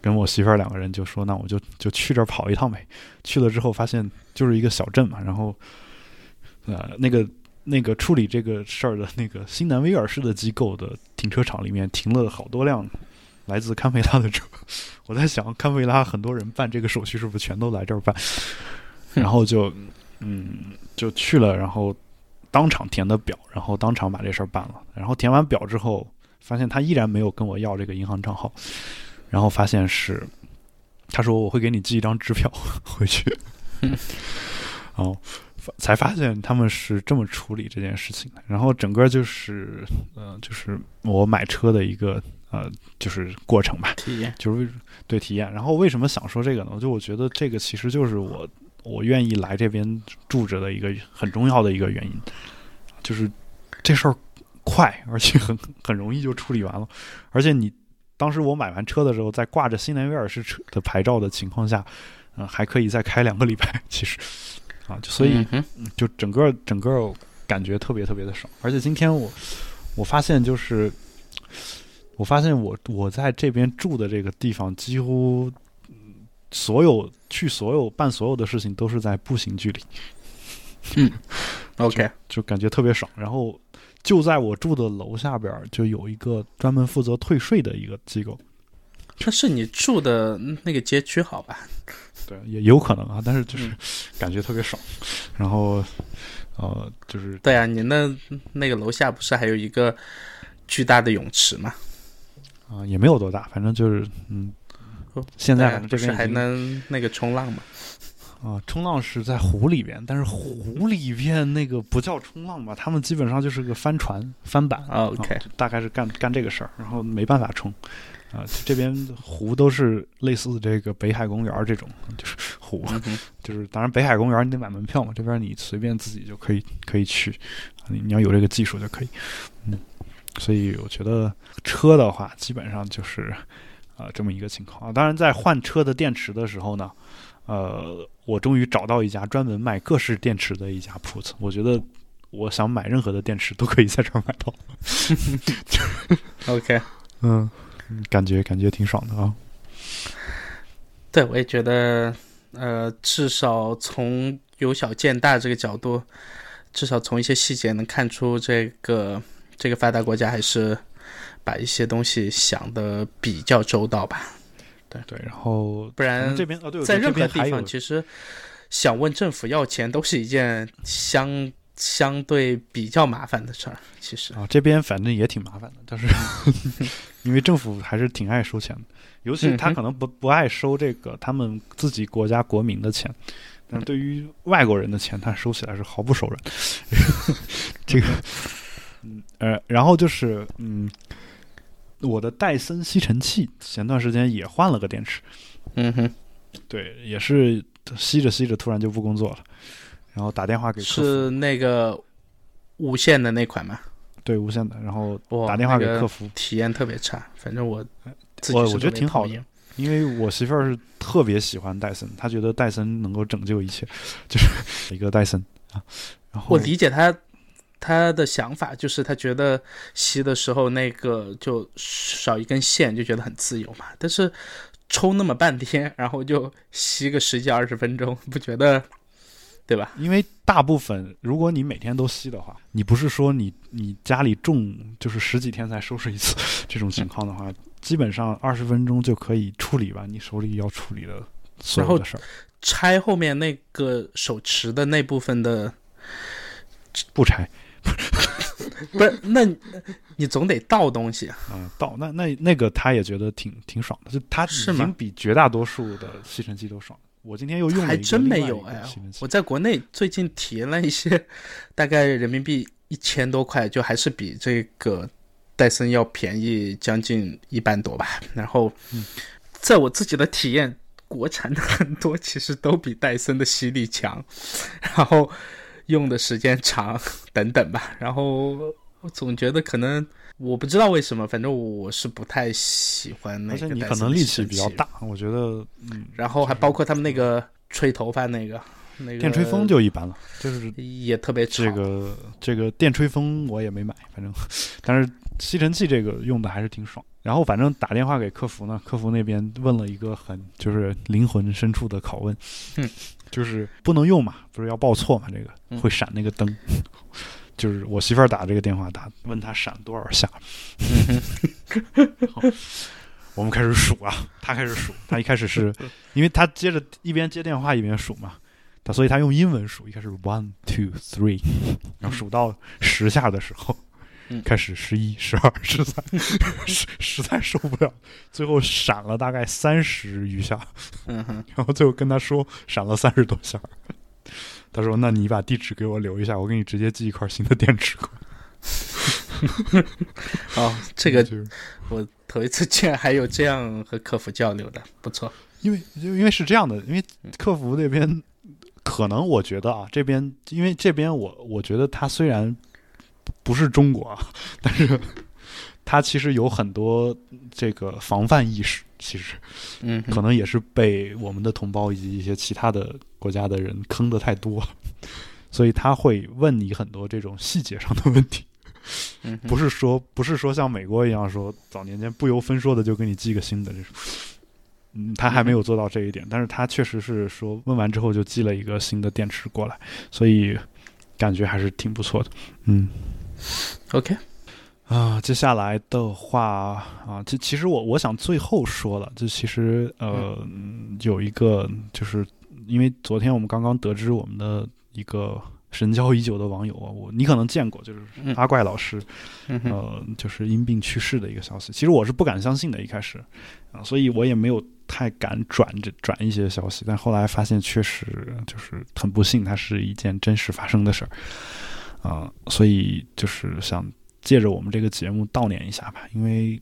跟我媳妇儿两个人就说那我就去这儿跑一趟呗。去了之后发现就是一个小镇嘛，然后那个处理这个事儿的那个新南威尔士的机构的停车场里面停了好多辆来自堪培拉的车，我在想堪培拉很多人办这个手续是不是全都来这儿办，然后就去了，然后当场填的表，然后当场把这事儿办了，然后填完表之后发现他依然没有跟我要这个银行账号，然后发现是他说我会给你寄一张支票回去，然后才发现他们是这么处理这件事情的。然后整个就是就是我买车的一个就是过程吧，体验，就是对体验。然后为什么想说这个呢？我觉得这个其实就是我愿意来这边住着的一个很重要的一个原因，就是这事儿快，而且很容易就处理完了。而且你当时我买完车的时候，在挂着新南威尔士车的牌照的情况下，还可以再开2个礼拜，其实啊，所以就整个感觉特别特别的爽。而且今天我发现就是。我发现我在这边住的这个地方，几乎所有的事情都是在步行距离。嗯 ，OK， 就感觉特别爽。然后就在我住的楼下边就有一个专门负责退税的一个机构。这是你住的那个街区好吧？对，也有可能啊，但是就是感觉特别爽。然后就是对啊，你那个楼下不是还有一个巨大的泳池吗？啊，也没有多大，反正就是现在这边还能那个冲浪嘛？啊，冲浪是在湖里边，但是湖里边那个不叫冲浪吧？他们基本上就是个帆船、帆板啊。OK， 大概是干这个事儿，然后没办法冲啊。这边湖都是类似这个北海公园这种，就是湖，就是当然北海公园你得买门票嘛，这边你随便自己就可以去，你要有这个技术就可以，所以我觉得车的话基本上就是这么一个情况啊。当然在换车的电池的时候呢，我终于找到一家专门卖各式电池的一家铺子，我觉得我想买任何的电池都可以在这儿买到。OK， 感觉挺爽的啊。对，我也觉得至少从由小见大这个角度，至少从一些细节能看出这个发达国家还是把一些东西想的比较周到吧。对，然后不然这边在任何地方其实想问政府要钱都是一件相相对比较麻烦的事儿，其实啊，这边反正也挺麻烦的，但是因为政府还是挺爱收钱的，尤其他可能不爱收这个他们自己国家国民的钱，但对于外国人的钱，他收起来是毫不手软。这个，然后就是我的戴森吸尘器前段时间也换了个电池，对，也是吸着吸着突然就不工作了。然后打电话给客服，是那个无线的那款吗？对，无线的。然后打电话给客服，那个体验特别差。反正我自己我觉得挺好的，因为我媳妇儿是特别喜欢戴森，她觉得戴森能够拯救一切，就是一个戴森啊。然后我理解她的想法，就是她觉得吸的时候那个就少一根线，就觉得很自由嘛。但是抽那么半天，然后就吸个10几20分钟，不觉得？对吧？因为大部分，如果你每天都吸的话，你不是说你家里种就是10几天才收拾一次这种情况的话，基本上20分钟就可以处理完你手里要处理的所有的事儿。拆后面那个手持的那部分的，不拆，不是？那你总得倒东西啊。倒那个他也觉得挺爽的，就他已经比绝大多数的吸尘器都爽。我今天又用了一个，还真没有哎！我在国内最近体验了一些，大概人民币1000多块，就还是比这个戴森要便宜将近1半多吧。然后，在我自己的体验，国产的很多其实都比戴森的吸力强，然后用的时间长等等吧。然后我总觉得可能。我不知道为什么，反正我是不太喜欢那个戴森的吸尘器，而且你可能力气比较大，我觉得然后还包括他们那个吹头发那个电吹风就一般了，就是也特别吵。这个电吹风我也没买，反正但是吸尘器这个用的还是挺爽。然后反正打电话给客服呢，客服那边问了一个很就是灵魂深处的拷问，就是不能用嘛，不是要报错嘛，这个会闪那个灯。就是我媳妇儿打这个电话问她闪多少下，我们开始数啊，她开始数，她一开始是因为她接着一边接电话一边数嘛，所以她用英文数，一开始 1 2 3， 然后数到10下的时候，开始11 12 13，实在受不了，最后闪了大概30余下，然后最后跟她说闪了30多下。他说：“那你把地址给我留一下，我给你直接寄一块新的电池过来。”哦，这个我头一次见，还有这样和客服交流的，不错。因为是这样的，因为客服那边可能我觉得啊，这边因为这边我觉得他虽然不是中国啊，但是他其实有很多这个防范意识。其实，可能也是被我们的同胞以及一些其他的国家的人坑的太多，所以他会问你很多这种细节上的问题，不是说像美国一样说早年间不由分说的就给你寄个新的这种，他还没有做到这一点，但是他确实是说问完之后就寄了一个新的电池过来，所以感觉还是挺不错的，OK。接下来的话啊，其实我想最后说了，就其实有一个，就是因为昨天我们刚刚得知我们的一个神交已久的网友啊，你可能见过，就是阿怪老师，就是因病去世的一个消息。其实我是不敢相信的，一开始啊，所以我也没有太敢转一些消息，但后来发现确实就是很不幸，它是一件真实发生的事儿啊，所以就是想。借着我们这个节目悼念一下吧，因为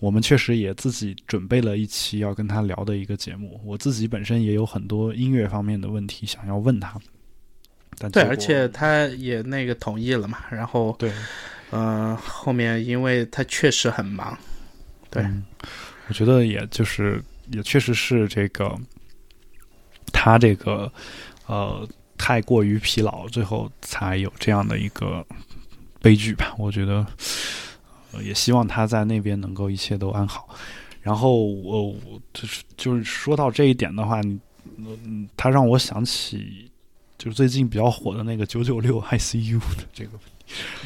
我们确实也自己准备了一期要跟他聊的一个节目，我自己本身也有很多音乐方面的问题想要问他，但对，而且他也那个同意了嘛，然后对，后面因为他确实很忙，对，我觉得也就是也确实是这个他这个太过于疲劳，最后才有这样的一个。悲剧吧，我觉得，也希望他在那边能够一切都安好。然后我就是说到这一点的话，他让我想起就是最近比较火的那个996 ICU 的这个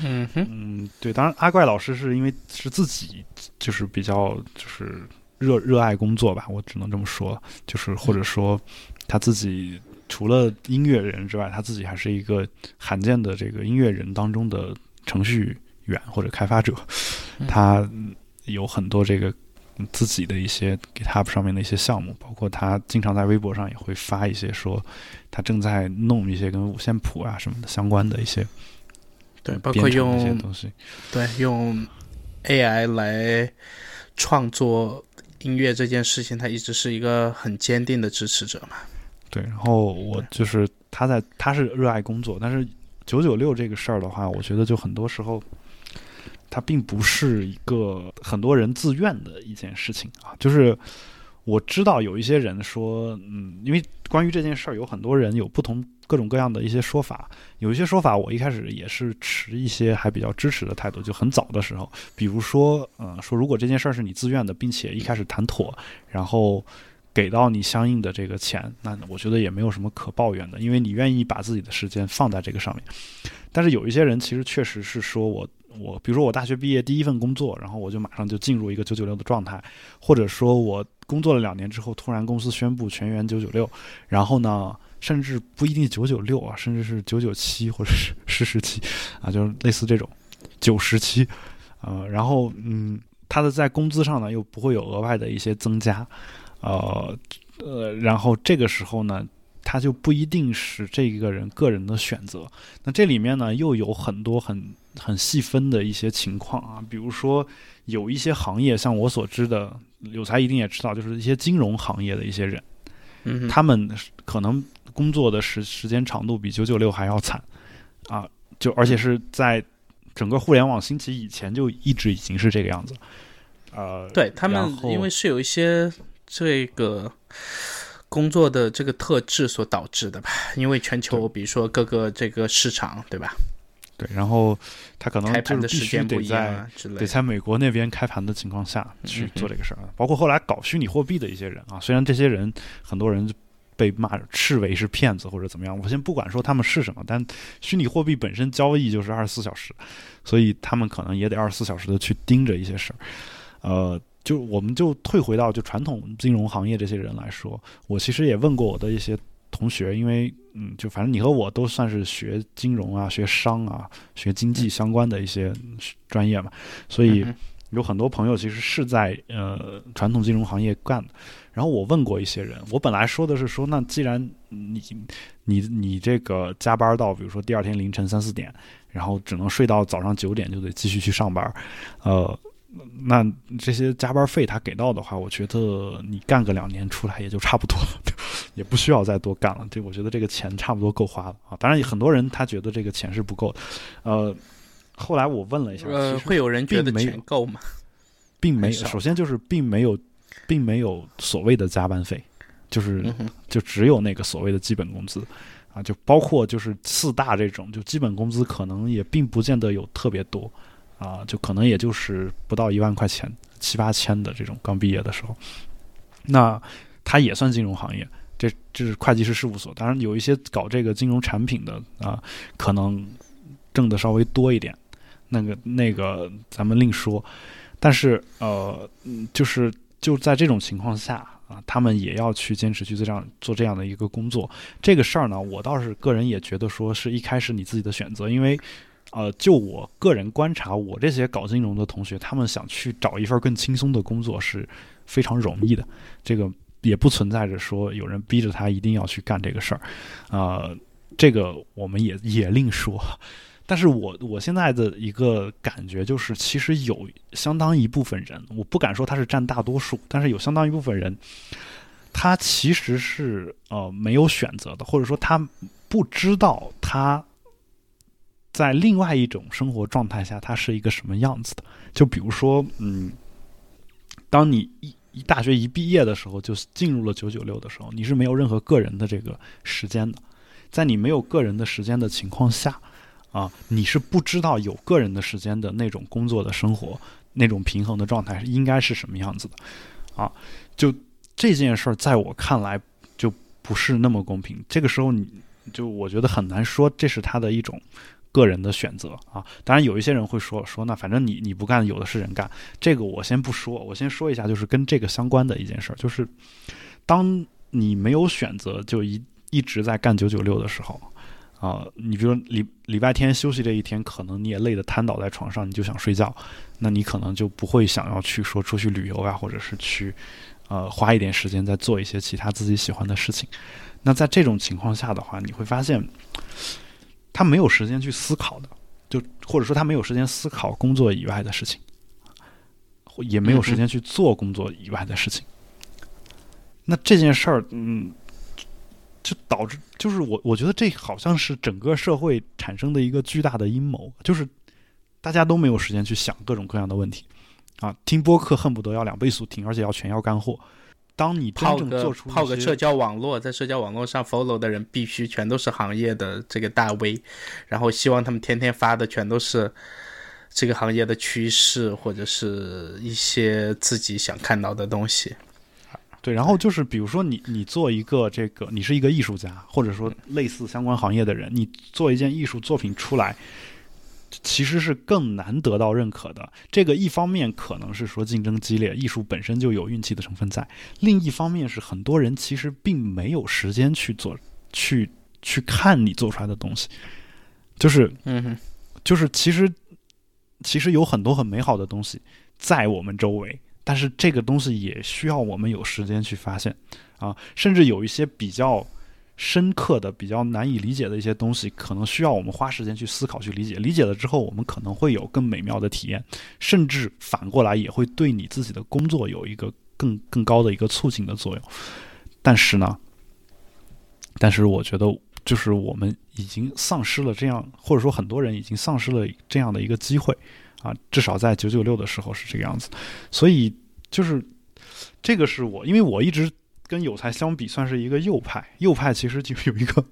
问题。对，当然阿怪老师是因为是自己就是比较就是热爱工作吧，我只能这么说，就是或者说他自己除了音乐人之外，他自己还是一个罕见的这个音乐人当中的程序员或者开发者，他有很多这个自己的一些 GitHub 上面的一些项目，包括他经常在微博上也会发一些说他正在弄一些跟五线谱啊什么的相关的一些，对，包括用一些东西，对，用 AI 来创作音乐这件事情，他一直是一个很坚定的支持者嘛。对，然后我就是他是热爱工作，但是996这个事儿的话，我觉得就很多时候它并不是一个很多人自愿的一件事情啊。就是我知道有一些人说，因为关于这件事儿有很多人有不同各种各样的一些说法，有一些说法我一开始也是持一些还比较支持的态度，就很早的时候，比如说说如果这件事儿是你自愿的，并且一开始谈妥，然后给到你相应的这个钱，那我觉得也没有什么可抱怨的，因为你愿意把自己的时间放在这个上面。但是有一些人其实确实是说我比如说我大学毕业第一份工作，然后我就马上就进入一个996的状态，或者说我工作了2年之后，突然公司宣布全员996，然后呢甚至不一定996啊，甚至是997或者是1017啊，就是类似这种917然后他的在工资上呢又不会有额外的一些增加，然后这个时候呢，他就不一定是这个人个人的选择。那这里面呢，又有很多很细分的一些情况啊，比如说有一些行业，像我所知的，有才一定也知道，就是一些金融行业的一些人，他们可能工作的时间长度比996还要惨啊，就而且是在整个互联网兴起以前就一直已经是这个样子。对他们，因为是有一些这个工作的这个特质所导致的吧，因为全球比如说各个这个市场，对吧？对，然后他可能开盘的时间不一样啊之类的，得在美国那边开盘的情况下去做这个事儿。包括后来搞虚拟货币的一些人啊，虽然这些人很多人被视为是骗子或者怎么样，我先不管说他们是什么，但虚拟货币本身交易就是24小时，所以他们可能也得24小时的去盯着一些事儿。就我们就退回到就传统金融行业这些人来说，我其实也问过我的一些同学，因为就反正你和我都算是学金融啊、学商啊、学经济相关的一些专业嘛，所以有很多朋友其实是在传统金融行业干的。然后我问过一些人，我本来说的是说，那既然你这个加班到比如说第二天凌晨3、4点，然后只能睡到早上9点，就得继续去上班，那这些加班费他给到的话，我觉得你干个2年出来也就差不多了，也不需要再多干了。这我觉得这个钱差不多够花了啊。当然，很多人他觉得这个钱是不够的。后来我问了一下，会有人觉得钱够吗？并没有。首先就是并没有所谓的加班费，就只有那个所谓的基本工资啊，就包括就是4大这种，就基本工资可能也并不见得有特别多。啊，就可能也就是不到1万块钱，7、8千的这种刚毕业的时候，那他也算金融行业，这是会计师事务所。当然有一些搞这个金融产品的啊，可能挣的稍微多一点，那个咱们另说。但是就在这种情况下啊，他们也要去坚持去做这样的一个工作。这个事儿呢，我倒是个人也觉得说是一开始你自己的选择，因为。就我个人观察，我这些搞金融的同学，他们想去找一份更轻松的工作是非常容易的，这个也不存在着说有人逼着他一定要去干这个事儿，这个我们也另说。但是我现在的一个感觉就是，其实有相当一部分人，我不敢说他是占大多数，但是有相当一部分人，他其实是没有选择的，或者说他不知道他。在另外一种生活状态下，它是一个什么样子的？就比如说，当你大学一毕业的时候，就进入了996的时候，你是没有任何个人的这个时间的。在你没有个人的时间的情况下，啊，你是不知道有个人的时间的那种工作的生活，那种平衡的状态应该是什么样子的，啊，就这件事儿，在我看来就不是那么公平。这个时候，我觉得很难说这是他的一种。个人的选择啊，当然有一些人会说那反正你不干，有的是人干。这个我先不说，我先说一下就是跟这个相关的一件事，就是当你没有选择，就一直在干996的时候啊，你比如 礼拜天休息这一天，可能你也累得瘫倒在床上，你就想睡觉，那你可能就不会想要去说出去旅游啊，或者是去花一点时间再做一些其他自己喜欢的事情。那在这种情况下的话，你会发现他没有时间去思考的，就或者说他没有时间思考工作以外的事情，也没有时间去做工作以外的事情。那这件事儿，就导致就是我觉得这好像是整个社会产生的一个巨大的阴谋，就是大家都没有时间去想各种各样的问题啊！听播客恨不得要2倍速听，而且要全要干货。当你真正做出泡个社交网络，在社交网络上 follow 的人必须全都是行业的这个大 V， 然后希望他们天天发的全都是这个行业的趋势或者是一些自己想看到的东西。对，然后就是比如说你做一个这个，你是一个艺术家或者说类似相关行业的人，你做一件艺术作品出来其实是更难得到认可的。这个一方面可能是说竞争激烈，艺术本身就有运气的成分在，另一方面是很多人其实并没有时间去做去看你做出来的东西。就是其实有很多很美好的东西在我们周围，但是这个东西也需要我们有时间去发现啊，甚至有一些比较深刻的比较难以理解的一些东西，可能需要我们花时间去思考去理解，理解了之后我们可能会有更美妙的体验，甚至反过来也会对你自己的工作有一个更高的一个促进的作用。但是我觉得就是我们已经丧失了这样，或者说很多人已经丧失了这样的一个机会啊，至少在996的时候是这个样子。所以就是这个是我，因为我一直跟有才相比算是一个右派，右派其实就有一个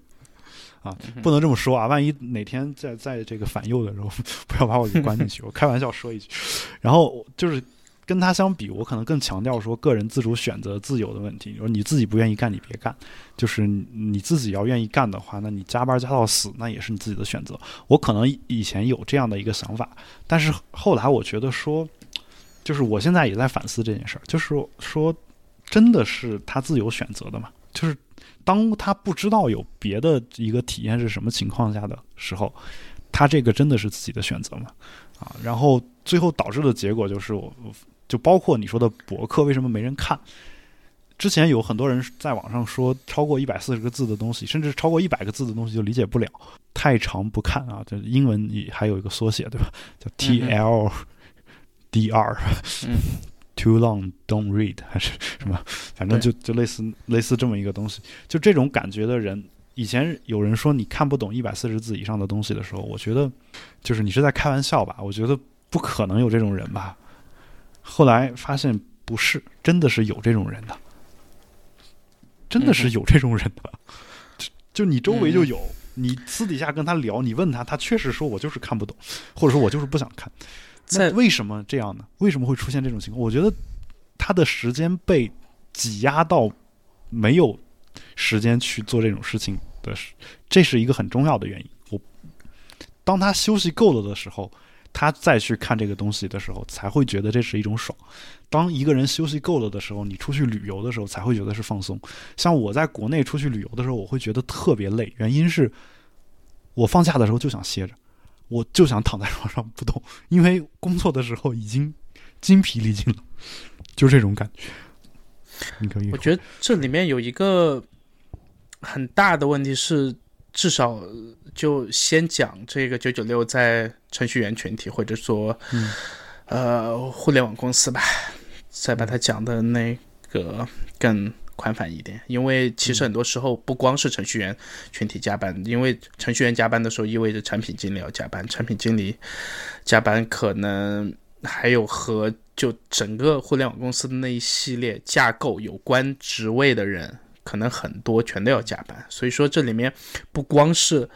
啊，不能这么说啊，万一哪天在这个反右的时候，不要把我给关进去，我开玩笑说一句。然后就是跟他相比，我可能更强调说个人自主选择自由的问题，说你自己不愿意干你别干，就是你自己要愿意干的话，那你加班加到死那也是你自己的选择。我可能以前有这样的一个想法，但是后来我觉得说，就是我现在也在反思这件事儿，就是说真的是他自由选择的嘛？就是当他不知道有别的一个体验是什么情况下的时候，他这个真的是自己的选择嘛？啊，然后最后导致的结果就是我就包括你说的博客为什么没人看？之前有很多人在网上说超过140个字的东西，甚至超过100个字的东西就理解不了，太长不看啊！这英文也还有一个缩写对吧？叫 TLDR。Too long, don't read 还是什么，反正就类似这么一个东西。就这种感觉的人，以前有人说你看不懂140字以上的东西的时候，我觉得就是你是在开玩笑吧，我觉得不可能有这种人吧。后来发现不是，真的是有这种人的，真的是有这种人的，就你周围就有，你私底下跟他聊，你问他，他确实说我就是看不懂，或者说我就是不想看。那为什么这样呢？为什么会出现这种情况？我觉得他的时间被挤压到没有时间去做这种事情的，这是一个很重要的原因。当他休息够了的时候，他再去看这个东西的时候，才会觉得这是一种爽。当一个人休息够了的时候，你出去旅游的时候才会觉得是放松。像我在国内出去旅游的时候，我会觉得特别累，原因是我放假的时候就想歇着。我就想躺在床上不动，因为工作的时候已经筋疲力尽了，就这种感觉。我觉得这里面有一个很大的问题是，至少就先讲这个996在程序员群体或者说、互联网公司吧，再把它讲的那个更宽泛一点。因为其实很多时候不光是程序员群体加班，因为程序员加班的时候意味着产品经理要加班，产品经理加班可能还有和就整个互联网公司的那一系列架构有关职位的人可能很多全都要加班。所以说这里面不光是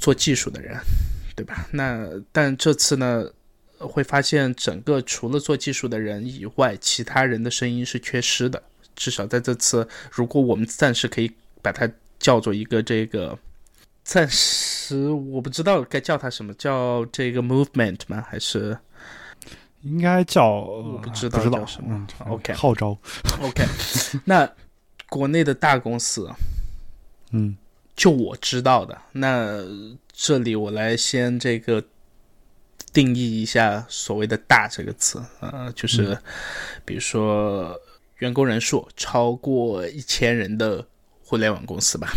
做技术的人对吧，那但这次呢会发现整个除了做技术的人以外，其他人的声音是缺失的。至少在这次，如果我们暂时可以把它叫做一个这个，暂时我不知道该叫它什么，叫这个 movement 吗？还是应该叫我不知道叫什么、OK 号召 OK 那国内的大公司就我知道的。那这里我来先这个定义一下所谓的大这个词，就是比如说员工人数超过1000人的互联网公司吧，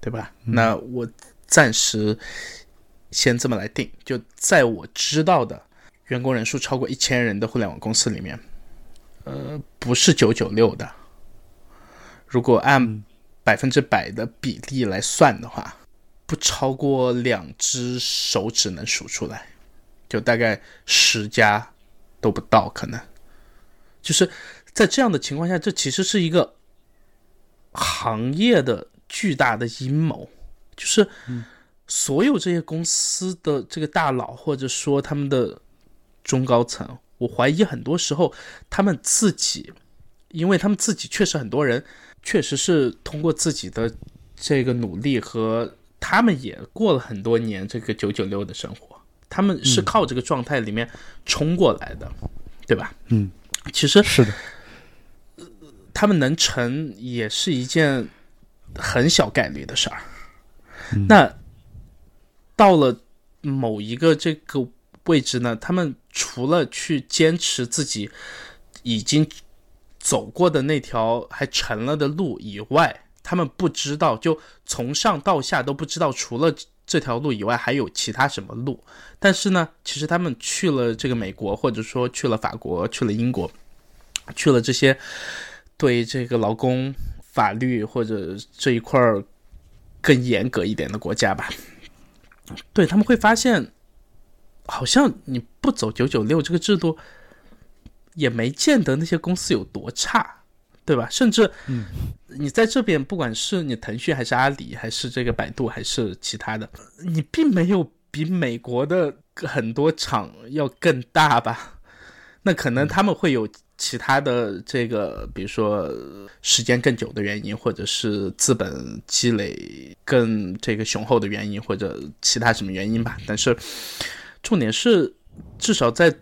对吧？那我暂时先这么来定，就在我知道的员工人数超过1000人的互联网公司里面，不是996的，如果按100%的比例来算的话，不超过2只手指能数出来，就大概10家都不到，可能就是在这样的情况下，这其实是一个行业的巨大的阴谋，就是所有这些公司的这个大佬或者说他们的中高层，我怀疑很多时候他们自己，因为他们自己确实很多人确实是通过自己的这个努力和他们也过了很多年这个996的生活，他们是靠这个状态里面冲过来的，对吧？其实是的，他们能成也是一件很小概率的事儿。那到了某一个这个位置呢，他们除了去坚持自己已经走过的那条还成了的路以外，他们不知道，就从上到下都不知道除了这条路以外还有其他什么路。但是呢，其实他们去了这个美国，或者说去了法国，去了英国，去了这些对这个劳工法律或者这一块更严格一点的国家吧，对，他们会发现好像你不走996这个制度也没见得那些公司有多差，对吧？甚至你在这边不管是你腾讯还是阿里还是这个百度还是其他的，你并没有比美国的很多厂要更大吧。那可能他们会有其他的这个比如说时间更久的原因，或者是资本积累更这个雄厚的原因，或者其他什么原因吧。但是重点是至少在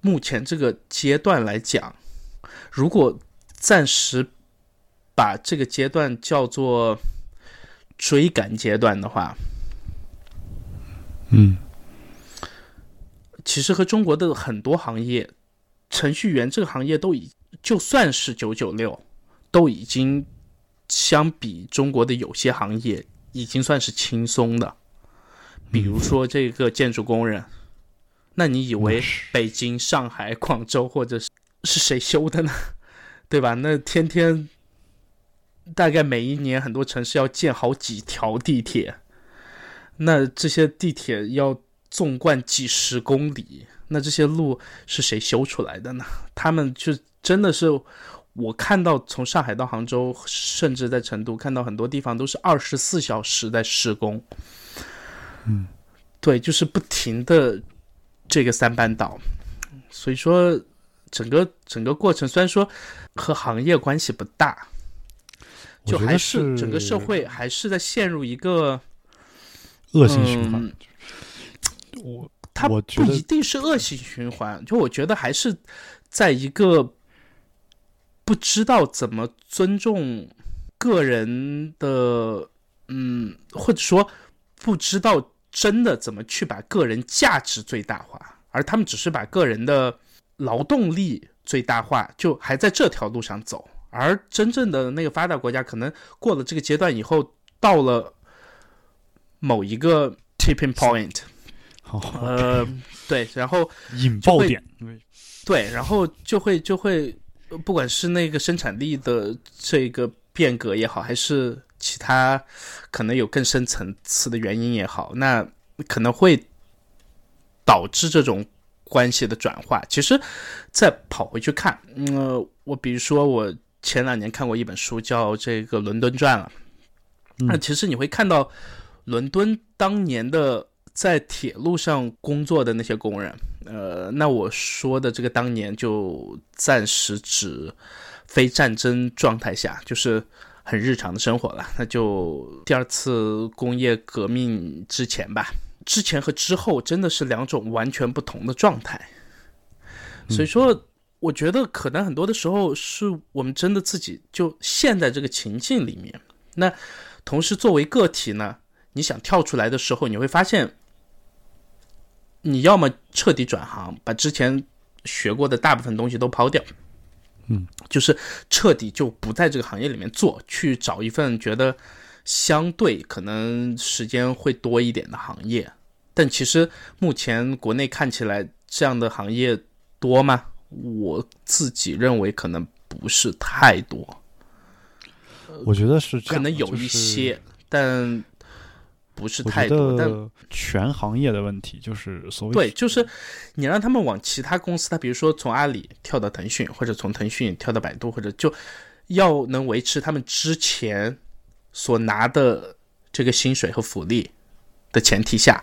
目前这个阶段来讲，如果暂时把这个阶段叫做追赶阶段的话，其实和中国的很多行业，程序员这个行业都就算是996，都已经相比中国的有些行业已经算是轻松的，比如说这个建筑工人，那你以为北京、上海、广州或者是谁修的呢？对吧？那天天大概每一年很多城市要建好几条地铁，那这些地铁要纵贯几10公里，那这些路是谁修出来的呢？他们就真的是，我看到从上海到杭州甚至在成都看到很多地方都是24小时在施工。对，就是不停的这个三班倒。所以说整个过程虽然说和行业关系不大，就还是整个社会还是在陷入一个恶性循环。它不一定是恶性循环，就我觉得还是在一个不知道怎么尊重个人的，或者说不知道真的怎么去把个人价值最大化，而他们只是把个人的劳动力最大化，就还在这条路上走。而真正的那个发达国家可能过了这个阶段以后，到了某一个 tipping point， 对，然后引爆点，对，然后就会不管是那个生产力的这个变革也好，还是其他可能有更深层次的原因也好，那可能会导致这种关系的转化。其实再跑回去看，我比如说我前2年看过一本书叫这个《伦敦传》了，那其实你会看到伦敦当年的在铁路上工作的那些工人，那我说的这个当年就暂时指非战争状态下，就是很日常的生活了，那就第二次工业革命之前吧。之前和之后真的是两种完全不同的状态，所以说我觉得可能很多的时候是我们真的自己就陷在这个情境里面，那同时作为个体呢，你想跳出来的时候，你会发现你要么彻底转行，把之前学过的大部分东西都抛掉，就是彻底就不在这个行业里面做，去找一份觉得相对可能时间会多一点的行业。但其实目前国内看起来这样的行业多吗？我自己认为可能不是太多。我觉得是这样，可能有一些、就是、但不是太多。但全行业的问题就是所谓，对，就是你让他们往其他公司，他比如说从阿里跳到腾讯，或者从腾讯跳到百度，或者就要能维持他们之前所拿的这个薪水和福利的前提下，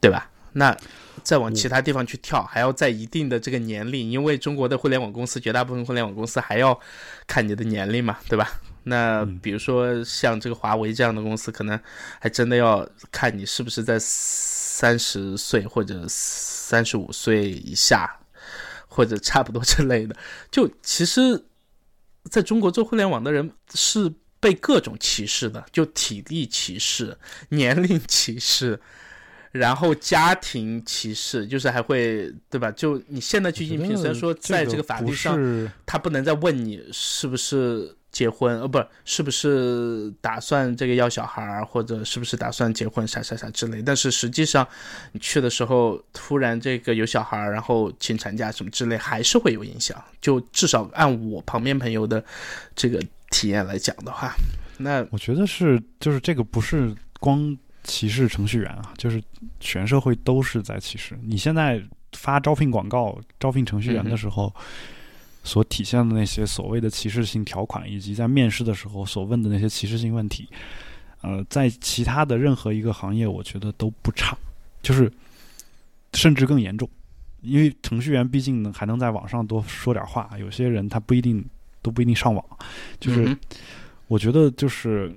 对吧？那再往其他地方去跳，还要在一定的这个年龄，因为中国的互联网公司，绝大部分互联网公司还要看你的年龄嘛，对吧？那比如说像这个华为这样的公司，可能还真的要看你是不是在30岁或者35岁以下，或者差不多之类的。就其实在中国做互联网的人是被各种歧视的，就体力歧视、年龄歧视，然后家庭歧视，就是还会，对吧？就你现在去应聘，虽然说在这个法律上他不能再问你是不是结婚，是不是打算这个要小孩，或者是不是打算结婚啥之类，但是实际上你去的时候突然这个有小孩，然后请产假什么之类，还是会有影响。就至少按我旁边朋友的这个体验来讲的话，那我觉得是，就是这个不是光歧视程序员啊，就是全社会都是在歧视。你现在发招聘广告、招聘程序员的时候，所体现的那些所谓的歧视性条款，以及在面试的时候所问的那些歧视性问题，在其他的任何一个行业，我觉得都不差，就是甚至更严重。因为程序员毕竟还能在网上多说点话，有些人他不一定上网，就是。我觉得就是，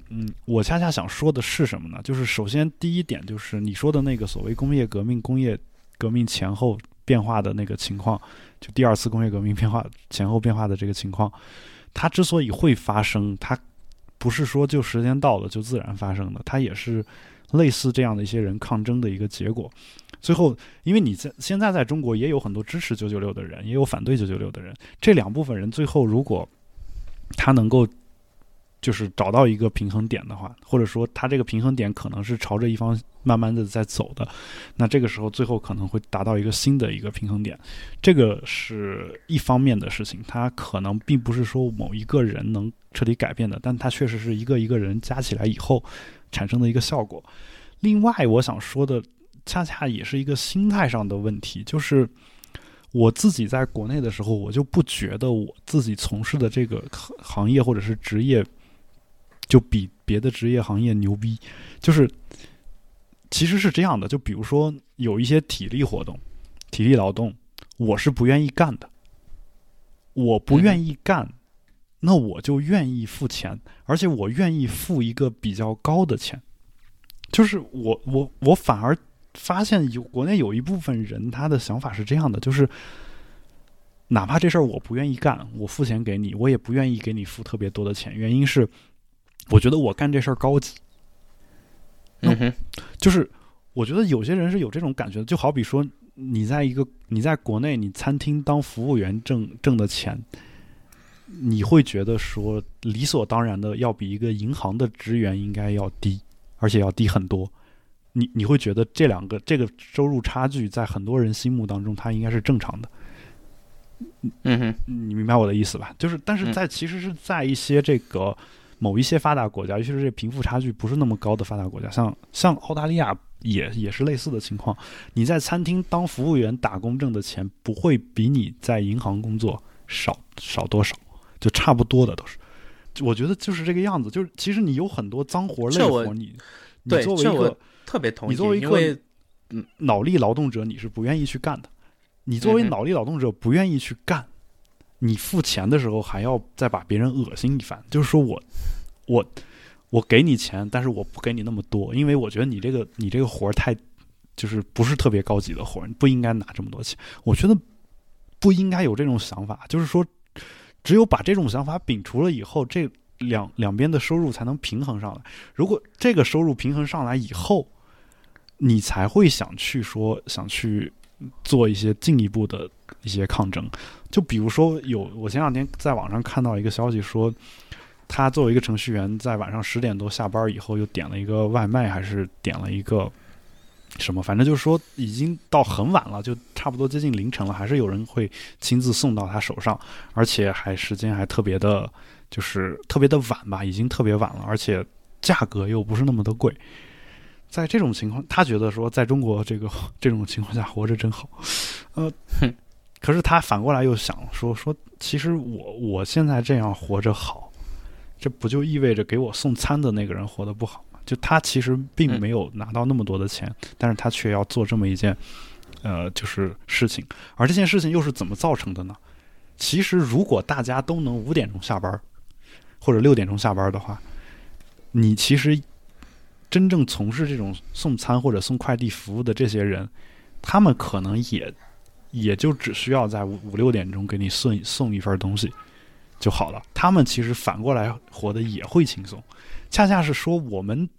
我恰恰想说的是什么呢？就是首先第一点就是你说的那个所谓工业革命前后变化的那个情况，就第二次工业革命变化前后变化的这个情况，它之所以会发生，它不是说就时间到了就自然发生的，它也是类似这样的一些人抗争的一个结果。最后，因为你现在在中国也有很多支持996的人，也有反对996的人，这两部分人最后如果他能够就是找到一个平衡点的话，或者说它这个平衡点可能是朝着一方慢慢的在走的，那这个时候最后可能会达到一个新的一个平衡点，这个是一方面的事情，它可能并不是说某一个人能彻底改变的，但它确实是一个人加起来以后产生的一个效果。另外我想说的恰恰也是一个心态上的问题，就是我自己在国内的时候，我就不觉得我自己从事的这个行业或者是职业就比别的职业行业牛逼，就是其实是这样的，就比如说有一些体力活动、体力劳动，我是不愿意干的，我不愿意干，那我就愿意付钱，而且我愿意付一个比较高的钱。就是我反而发现国内有一部分人他的想法是这样的，就是哪怕这事儿我不愿意干，我付钱给你，我也不愿意给你付特别多的钱，原因是我觉得我干这事儿高级，就是我觉得有些人是有这种感觉的，就好比说你在国内你餐厅当服务员挣的钱，你会觉得说理所当然的要比一个银行的职员应该要低，而且要低很多，你会觉得这个收入差距在很多人心目当中它应该是正常的。你明白我的意思吧？就是但是其实是在一些这个某一些发达国家，尤其是这贫富差距不是那么高的发达国家，像澳大利亚也是类似的情况。你在餐厅当服务员打工挣的钱不会比你在银行工作少多少，就差不多的都是。我觉得就是这个样子，就是其实你有很多脏活累活，你作为一个特别同意，你作为一个脑力劳动者，你是不愿意去干的。你作为脑力劳动者不愿意去干。你付钱的时候还要再把别人恶心一番，就是说我给你钱，但是我不给你那么多，因为我觉得你这个活太就是不是特别高级的活，你不应该拿这么多钱。我觉得不应该有这种想法，就是说只有把这种想法摒除了以后，两边的收入才能平衡上来。如果这个收入平衡上来以后，你才会想去做一些进一步的一些抗争。就比如说我前两天在网上看到一个消息说，他作为一个程序员，在晚上10点多下班以后又点了一个外卖，还是点了一个什么，反正就是说已经到很晚了，就差不多接近凌晨了，还是有人会亲自送到他手上，而且还时间还特别的，就是特别的晚吧，已经特别晚了，而且价格又不是那么的贵。在这种情况，他觉得说在中国这种情况下活着真好。可是他反过来又想说其实我现在这样活着好，这不就意味着给我送餐的那个人活得不好吗？就他其实并没有拿到那么多的钱，但是他却要做这么一件就是事情。而这件事情又是怎么造成的呢？其实如果大家都能5点钟下班或者6点钟下班的话，你其实真正从事这种送餐或者送快递服务的这些人，他们可能也就只需要在5、6点钟给你送一份东西就好了，他们其实反过来活得也会轻松。恰恰是说我们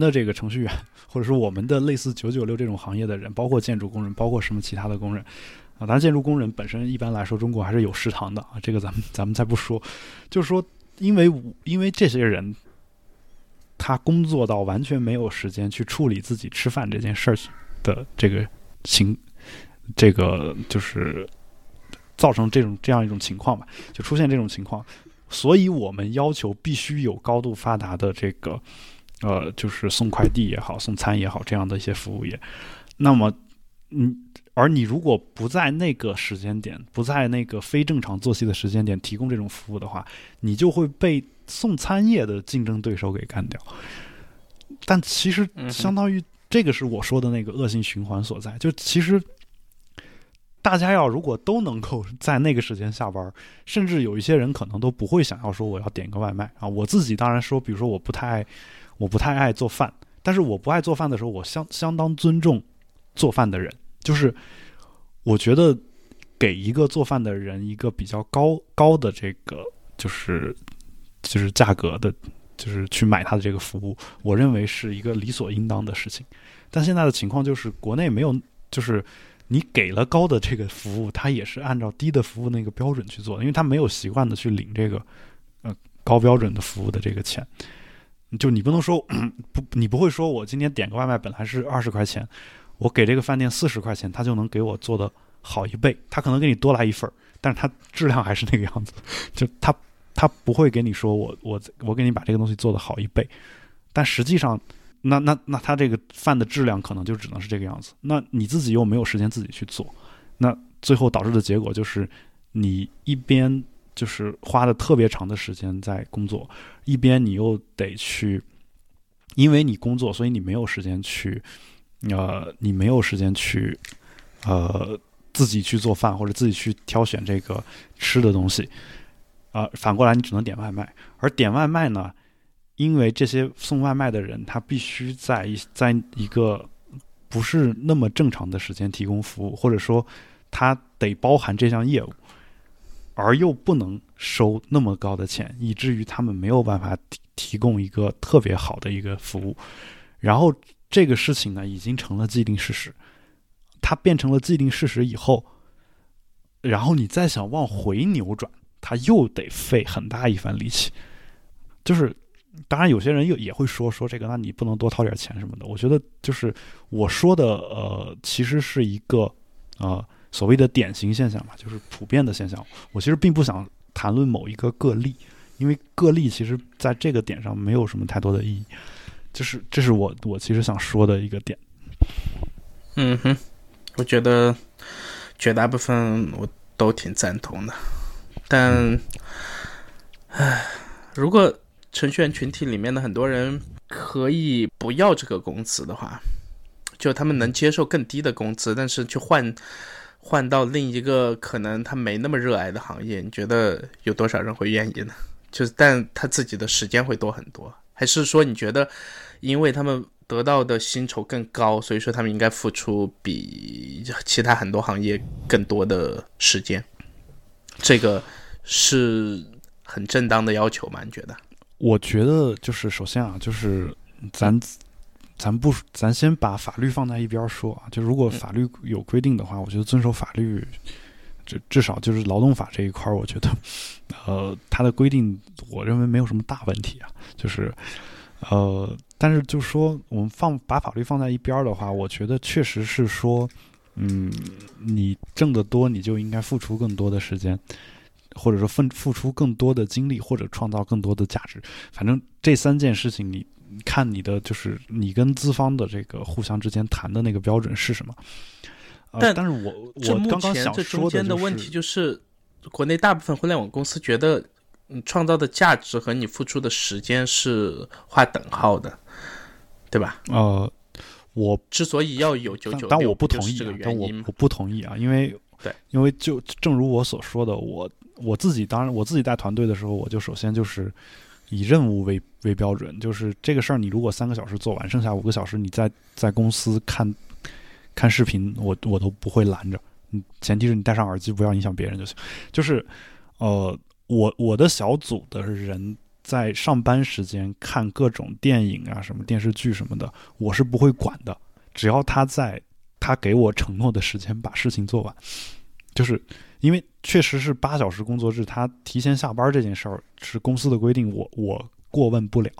的这个程序员，或者说我们的类似996这种行业的人，包括建筑工人，包括什么其他的工人啊，当然建筑工人本身一般来说中国还是有食堂的啊，这个咱们再不说。就是说因为这些人他工作到完全没有时间去处理自己吃饭这件事的这个就是造成这样一种情况吧，就出现这种情况。所以我们要求必须有高度发达的这个就是送快递也好，送餐也好，这样的一些服务业。那么而你如果不在那个时间点，不在那个非正常作息的时间点提供这种服务的话，你就会被送餐业的竞争对手给干掉。但其实相当于这个是我说的那个恶性循环所在，就其实大家如果都能够在那个时间下班，甚至有一些人可能都不会想要说我要点个外卖啊。我自己当然说，比如说我不太爱做饭，但是我不爱做饭的时候，我相当尊重做饭的人，就是我觉得给一个做饭的人一个比较高的这个就是价格的，就是去买他的这个服务，我认为是一个理所应当的事情。但现在的情况就是国内没有，就是你给了高的这个服务，他也是按照低的服务那个标准去做，因为他没有习惯的去领这个高标准的服务的这个钱。就你不能说你不会说我今天点个外卖本来是20块钱，我给这个饭店40块钱，他就能给我做的好一倍，他可能给你多来一份，但是他质量还是那个样子，就他不会给你说我给你把这个东西做的好一倍，但实际上那他这个饭的质量可能就只能是这个样子。那你自己又没有时间自己去做，那最后导致的结果就是你一边就是花了特别长的时间在工作，一边你又得去，因为你工作所以你没有时间去自己去做饭或者自己去挑选这个吃的东西反过来你只能点外卖。而点外卖呢，因为这些送外卖的人他必须在一个不是那么正常的时间提供服务，或者说他得包含这项业务，而又不能收那么高的钱，以至于他们没有办法提供一个特别好的一个服务。然后这个事情呢已经成了既定事实，它变成了既定事实以后，然后你再想往回扭转，它又得费很大一番力气。就是当然有些人也会说这个那你不能多掏点钱什么的，我觉得就是我说的其实是一个所谓的典型现象吧，就是普遍的现象。我其实并不想谈论某一个个例，因为个例其实在这个点上没有什么太多的意义，就是这是我其实想说的一个点。嗯哼，我觉得绝大部分我都挺赞同的，但如果程序员群体里面的很多人可以不要这个工资的话，就他们能接受更低的工资，但是去换到另一个可能他没那么热爱的行业，你觉得有多少人会愿意呢？就是但他自己的时间会多很多，还是说你觉得因为他们得到的薪酬更高，所以说他们应该付出比其他很多行业更多的时间？这个是很正当的要求吗？你觉得？我觉得就是首先啊，就是咱先把法律放在一边说啊，就如果法律有规定的话，我觉得遵守法律，至少就是劳动法这一块，我觉得，它的规定，我认为没有什么大问题啊。就是，但是就说我们把法律放在一边的话，我觉得确实是说，你挣得多，你就应该付出更多的时间，或者说付出更多的精力，或者创造更多的价值。反正这三件事情，你看你的就是你跟资方的这个互相之间谈的那个标准是什么。但是我刚刚想说的，就是，这中间的问题就是国内大部分互联网公司觉得你创造的价值和你付出的时间是划等号的，对吧？我之所以要有996，但我不同意，就是，但我不同意啊，因为就正如我所说的，我自己当然我自己带团队的时候，我就首先就是以任务为标准，就是这个事儿你如果3个小时做完，剩下5个小时你在公司看视频，我都不会拦着你，前提是你戴上耳机不要影响别人就行。就是我的小组的人在上班时间看各种电影啊什么电视剧什么的，我是不会管的，只要他给我承诺的时间把事情做完。就是因为确实是8小时工作制，他提前下班这件事儿是公司的规定，我过问不了。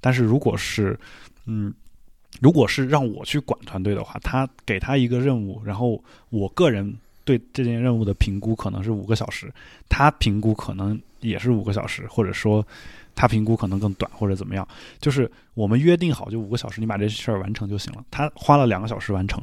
但是如果是让我去管团队的话，他给他一个任务，然后我个人对这件任务的评估可能是5个小时，他评估可能也是5个小时，或者说他评估可能更短或者怎么样，就是我们约定好就5个小时你把这事儿完成就行了，他花了2个小时完成，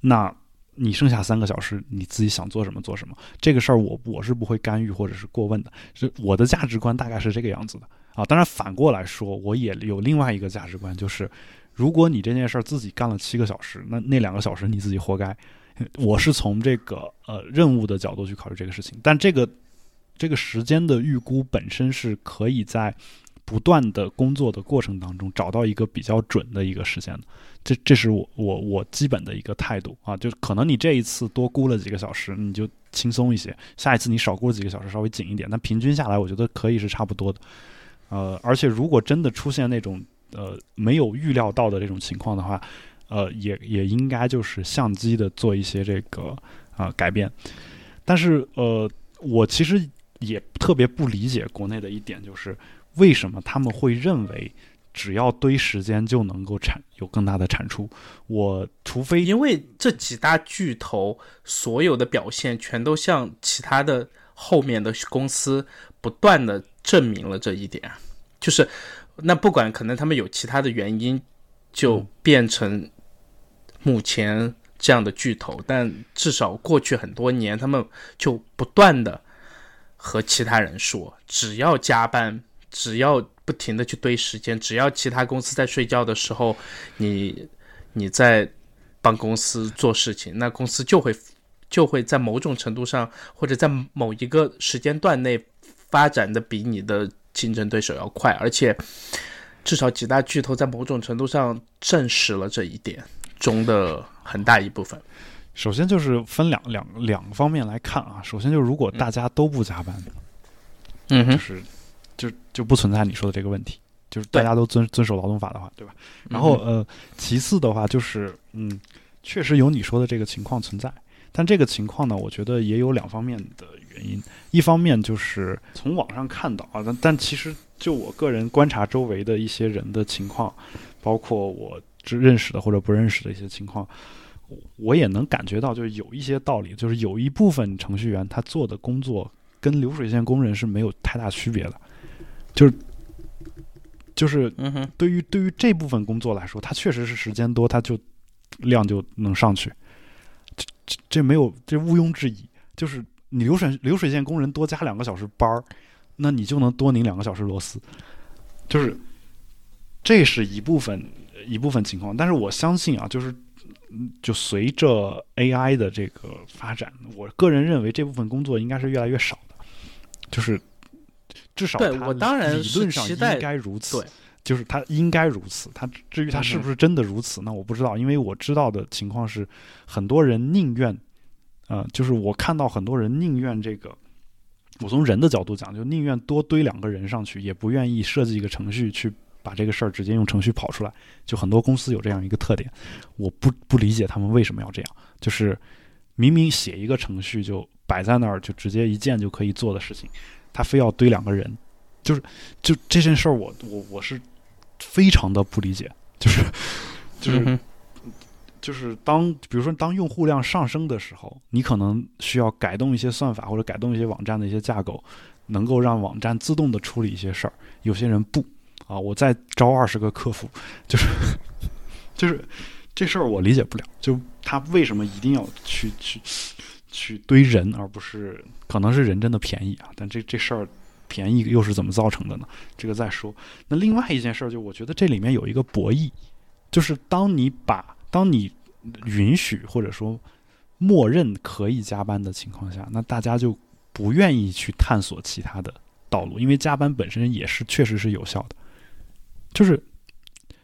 那你剩下3个小时你自己想做什么做什么，这个事儿我是不会干预或者是过问的，是我的价值观大概是这个样子的啊。当然反过来说，我也有另外一个价值观，就是如果你这件事儿自己干了7个小时，那2个小时你自己活该。我是从这个任务的角度去考虑这个事情，但这个时间的预估本身是可以在不断的工作的过程当中找到一个比较准的一个时间的，这是我基本的一个态度啊。就可能你这一次多估了几个小时你就轻松一些，下一次你少估了几个小时稍微紧一点，但平均下来我觉得可以是差不多的。而且如果真的出现那种没有预料到的这种情况的话，也应该就是相机的做一些这个改变。但是我其实也特别不理解国内的一点，就是为什么他们会认为只要堆时间就能够有更大的产出。我除非因为这几大巨头所有的表现全都向其他的后面的公司不断的证明了这一点，就是那不管可能他们有其他的原因就变成目前这样的巨头，但至少过去很多年他们就不断的和其他人说，只要加班，只要不停的去堆时间，只要其他公司在睡觉的时候你在帮公司做事情，那公司就会在某种程度上或者在某一个时间段内发展的比你的竞争对手要快。而且至少几大巨头在某种程度上证实了这一点中的很大一部分。首先就是分两方面来看啊，首先就是如果大家都不加班，就不存在你说的这个问题，就是大家都遵守劳动法的话，对吧？然后其次的话就是确实有你说的这个情况存在，但这个情况呢，我觉得也有2方面的原因。一方面就是从网上看到啊，但其实就我个人观察周围的一些人的情况，包括我认识的或者不认识的一些情况，我也能感觉到就是有一些道理，就是有一部分程序员他做的工作跟流水线工人是没有太大区别的，就是对于这部分工作来说，他确实是时间多，他就量就能上去，这毋庸置疑。就是你流水线工人多加2个小时班儿，那你就能多拧2个小时螺丝，就是这是一部分情况。但是我相信啊，就随着 AI 的这个发展，我个人认为这部分工作应该是越来越少的，就是至少它理论上应该如此，就是它应该如此。它至于它是不是真的如此，那我不知道，因为我知道的情况是，很多人宁愿就是我看到很多人宁愿这个我从人的角度讲，就宁愿多堆两个人上去，也不愿意设计一个程序去把这个事儿直接用程序跑出来。就很多公司有这样一个特点，我不理解他们为什么要这样，就是明明写一个程序就摆在那儿，就直接一键就可以做的事情，他非要堆两个人。就是就这件事儿，我是非常的不理解，就是当比如说当用户量上升的时候，你可能需要改动一些算法或者改动一些网站的一些架构，能够让网站自动的处理一些事儿。有些人不啊，我再招20个客服，就是这事儿我理解不了，就他为什么一定要去堆人，而不是可能是人真的便宜啊，但这事儿。便宜又是怎么造成的呢？这个再说。那另外一件事，就我觉得这里面有一个博弈，就是当你允许或者说默认可以加班的情况下，那大家就不愿意去探索其他的道路，因为加班本身也是确实是有效的。就是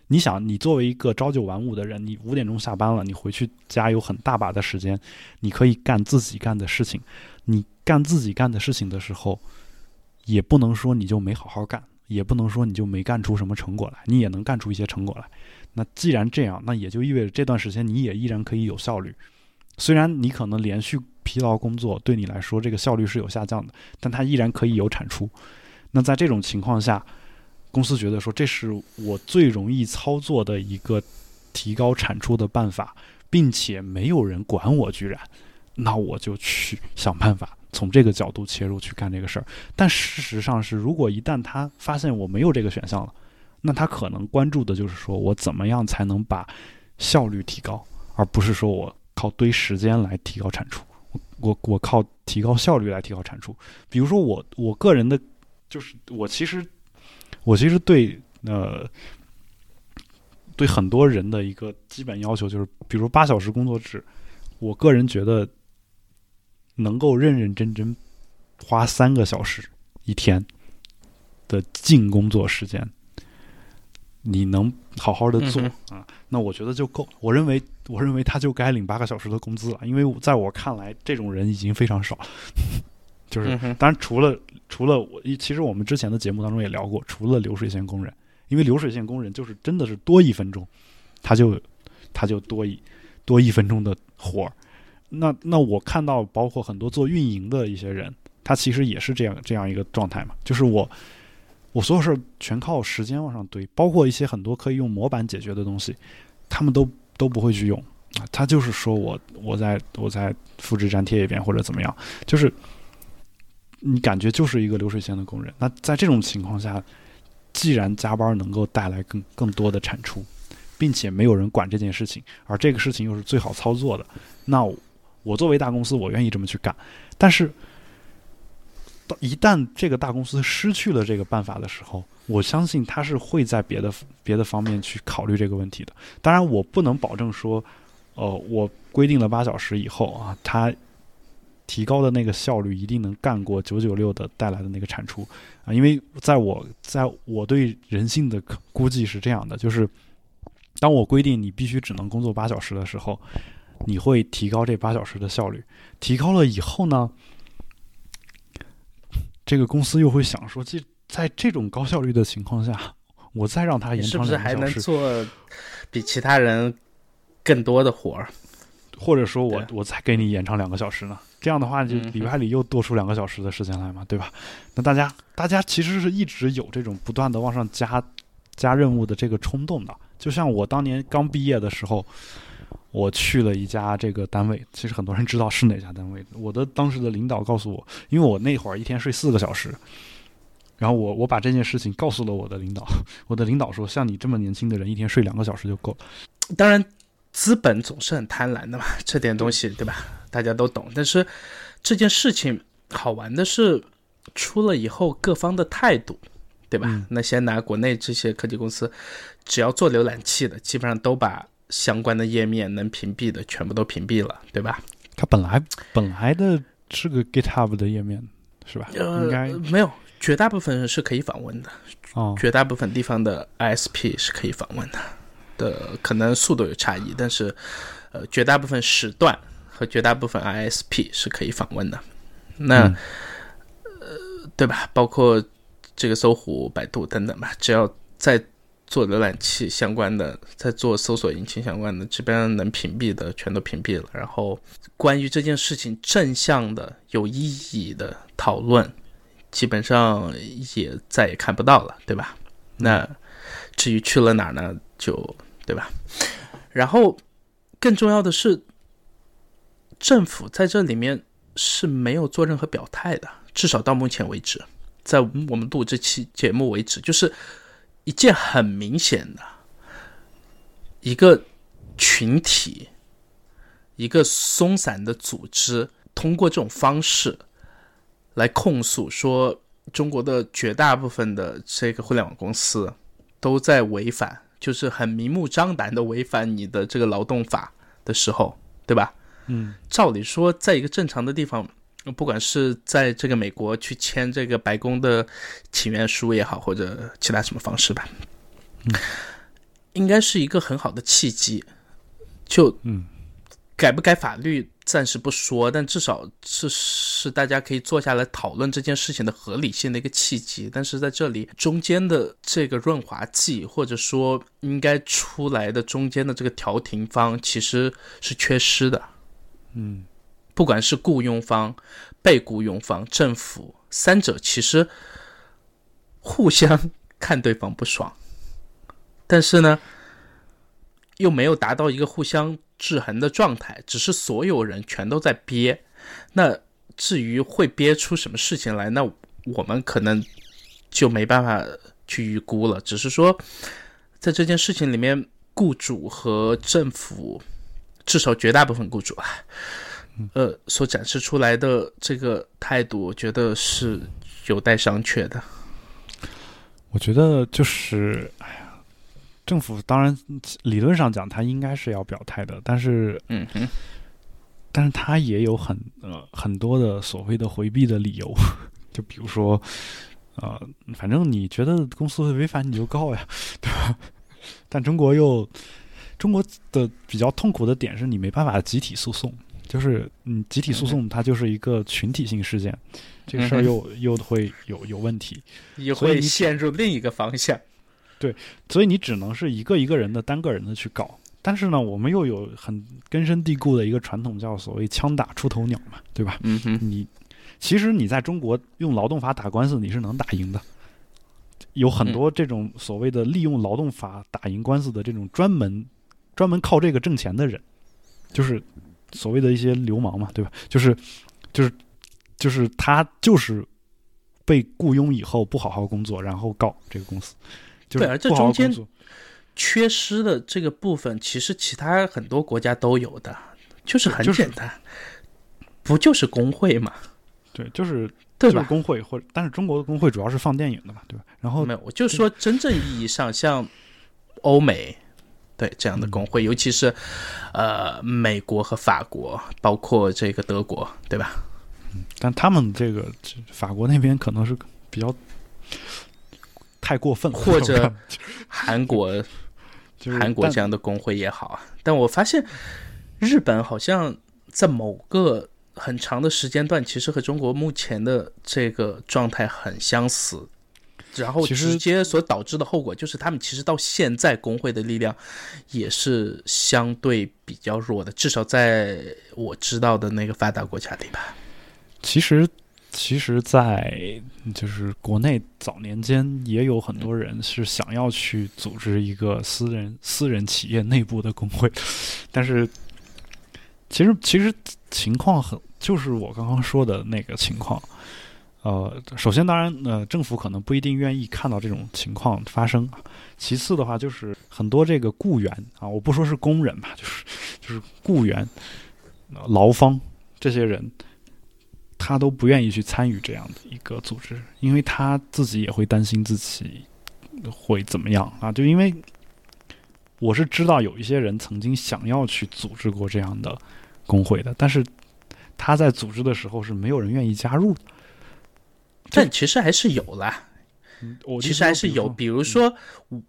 你想，你作为一个朝九晚五的人，你5点钟下班了，你回去家有很大把的时间，你可以干自己干的事情。你干自己干的事情的时候，也不能说你就没好好干，也不能说你就没干出什么成果来，你也能干出一些成果来。那既然这样，那也就意味着这段时间你也依然可以有效率。虽然你可能连续疲劳工作对你来说这个效率是有下降的，但它依然可以有产出。那在这种情况下，公司觉得说这是我最容易操作的一个提高产出的办法，并且没有人管我居然，那我就去想办法从这个角度切入去干这个事儿。但事实上是，如果一旦他发现我没有这个选项了，那他可能关注的就是说我怎么样才能把效率提高，而不是说我靠堆时间来提高产出，我靠提高效率来提高产出。比如说我个人的，就是我其实对很多人的一个基本要求就是，比如8小时工作制，我个人觉得能够认认真真花3个小时一天的净工作时间，你能好好的做啊，那我觉得就够了。我认为他就该领8个小时的工资了，因为在我看来，这种人已经非常少了。就是，当然除了我，其实我们之前的节目当中也聊过，除了流水线工人，因为流水线工人就是真的是多1分钟，他就多一分钟的活儿。那我看到包括很多做运营的一些人，他其实也是这样一个状态嘛，就是我所有事全靠时间往上堆，包括一些很多可以用模板解决的东西，他们都不会去用啊，他就是说我在复制粘贴一遍或者怎么样，就是你感觉就是一个流水线的工人。那在这种情况下，既然加班能够带来更多的产出，并且没有人管这件事情，而这个事情又是最好操作的，那我作为大公司，我愿意这么去干。但是一旦这个大公司失去了这个办法的时候，我相信他是会在别的方面去考虑这个问题的。当然我不能保证说我规定了8小时以后啊，他提高的那个效率一定能干过996的带来的那个产出啊，因为在我对人性的估计是这样的，就是当我规定你必须只能工作8小时的时候，你会提高这8小时的效率。提高了以后呢，这个公司又会想说，在这种高效率的情况下，我再让它延长2小时，是不是还能做比其他人更多的活儿？或者说我再给你延长2个小时呢？这样的话，就礼拜里又多出2个小时的时间来嘛，对吧？那大家其实是一直有这种不断的往上加任务的这个冲动的。就像我当年刚毕业的时候，我去了一家这个单位，其实很多人知道是哪家单位。我的当时的领导告诉我，因为我那会儿一天睡4个小时，然后我把这件事情告诉了我的领导。我的领导说，像你这么年轻的人，一天睡2个小时就够了。当然，资本总是很贪婪的嘛，这点东西对吧？大家都懂。但是这件事情好玩的是，出了以后各方的态度，对吧？那先拿国内这些科技公司，只要做浏览器的，基本上都把相关的页面能屏蔽的全部都屏蔽了，对吧？它本来的是个 GitHub 的页面，是吧？应该没有，绝大部分是可以访问的，绝大部分地方的 ISP 是可以访问的，可能速度有差异，但是绝大部分时段和绝大部分 ISP 是可以访问的。那对吧，包括这个搜狐、百度等等吧，只要在做浏览器相关的，在做搜索引擎相关的，这边能屏蔽的全都屏蔽了，然后关于这件事情正向的有意义的讨论基本上也再也看不到了，对吧？那至于去了哪呢，就对吧。然后更重要的是，政府在这里面是没有做任何表态的，至少到目前为止，在我们录这期节目为止，就是一件很明显的一个群体，一个松散的组织，通过这种方式来控诉说中国的绝大部分的这个互联网公司都在违反，就是很明目张胆的违反你的这个劳动法的时候，对吧？照理说在一个正常的地方，不管是在这个美国去签这个白宫的请愿书也好，或者其他什么方式吧，应该是一个很好的契机，就改不改法律暂时不说，但至少这是大家可以坐下来讨论这件事情的合理性的一个契机。但是在这里中间的这个润滑剂，或者说应该出来的中间的这个调停方其实是缺失的。不管是雇佣方、被雇佣方、政府，三者其实互相看对方不爽，但是呢又没有达到一个互相制衡的状态，只是所有人全都在憋。那至于会憋出什么事情来，那我们可能就没办法去预估了，只是说在这件事情里面，雇主和政府，至少绝大部分雇主啊，所展示出来的这个态度，我觉得是有待商榷的。我觉得就是，政府当然理论上讲，他应该是要表态的，但是，但是他也有很多的所谓的回避的理由，就比如说，反正你觉得公司会违反你就告呀，对吧？但中国的比较痛苦的点是你没办法集体诉讼。就是集体诉讼它就是一个群体性事件，这个事儿又会有问题，也会陷入另一个方向。对，所以你只能是一个人的单个人的去搞。但是呢，我们又有很根深蒂固的一个传统，叫所谓枪打出头鸟嘛，对吧？你其实你在中国用劳动法打官司你是能打赢的，有很多这种所谓的利用劳动法打赢官司的这种专门靠这个挣钱的人，就是所谓的一些流氓嘛，对吧？就是他就是被雇佣以后不好好工作，然后告这个公司。就是、对，而这中间缺失的这个部分，其实其他很多国家都有的，就是很简单，不就是工会嘛？对，就是工会，或者但是中国的工会主要是放电影的嘛，对吧？然后没有，我就说真正意义上像欧美。对这样的工会，尤其是美国和法国，包括这个德国，对吧？但他们这个法国那边可能是比较太过分了，或者韩国韩国这样的工会也好。但我发现日本好像在某个很长的时间段，其实和中国目前的这个状态很相似。然后直接所导致的后果就是他们其实到现在工会的力量也是相对比较弱的，至少在我知道的那个发达国家里吧。其实在就是国内早年间也有很多人是想要去组织一个私人企业内部的工会，但是其实情况就是我刚刚说的那个情况。首先当然政府可能不一定愿意看到这种情况发生。其次的话就是很多这个雇员啊，我不说是工人吧，就是雇员、劳方这些人，他都不愿意去参与这样的一个组织，因为他自己也会担心自己会怎么样啊。就因为我是知道有一些人曾经想要去组织过这样的工会的，但是他在组织的时候是没有人愿意加入的。但其实还是有啦，其实还是有，比如说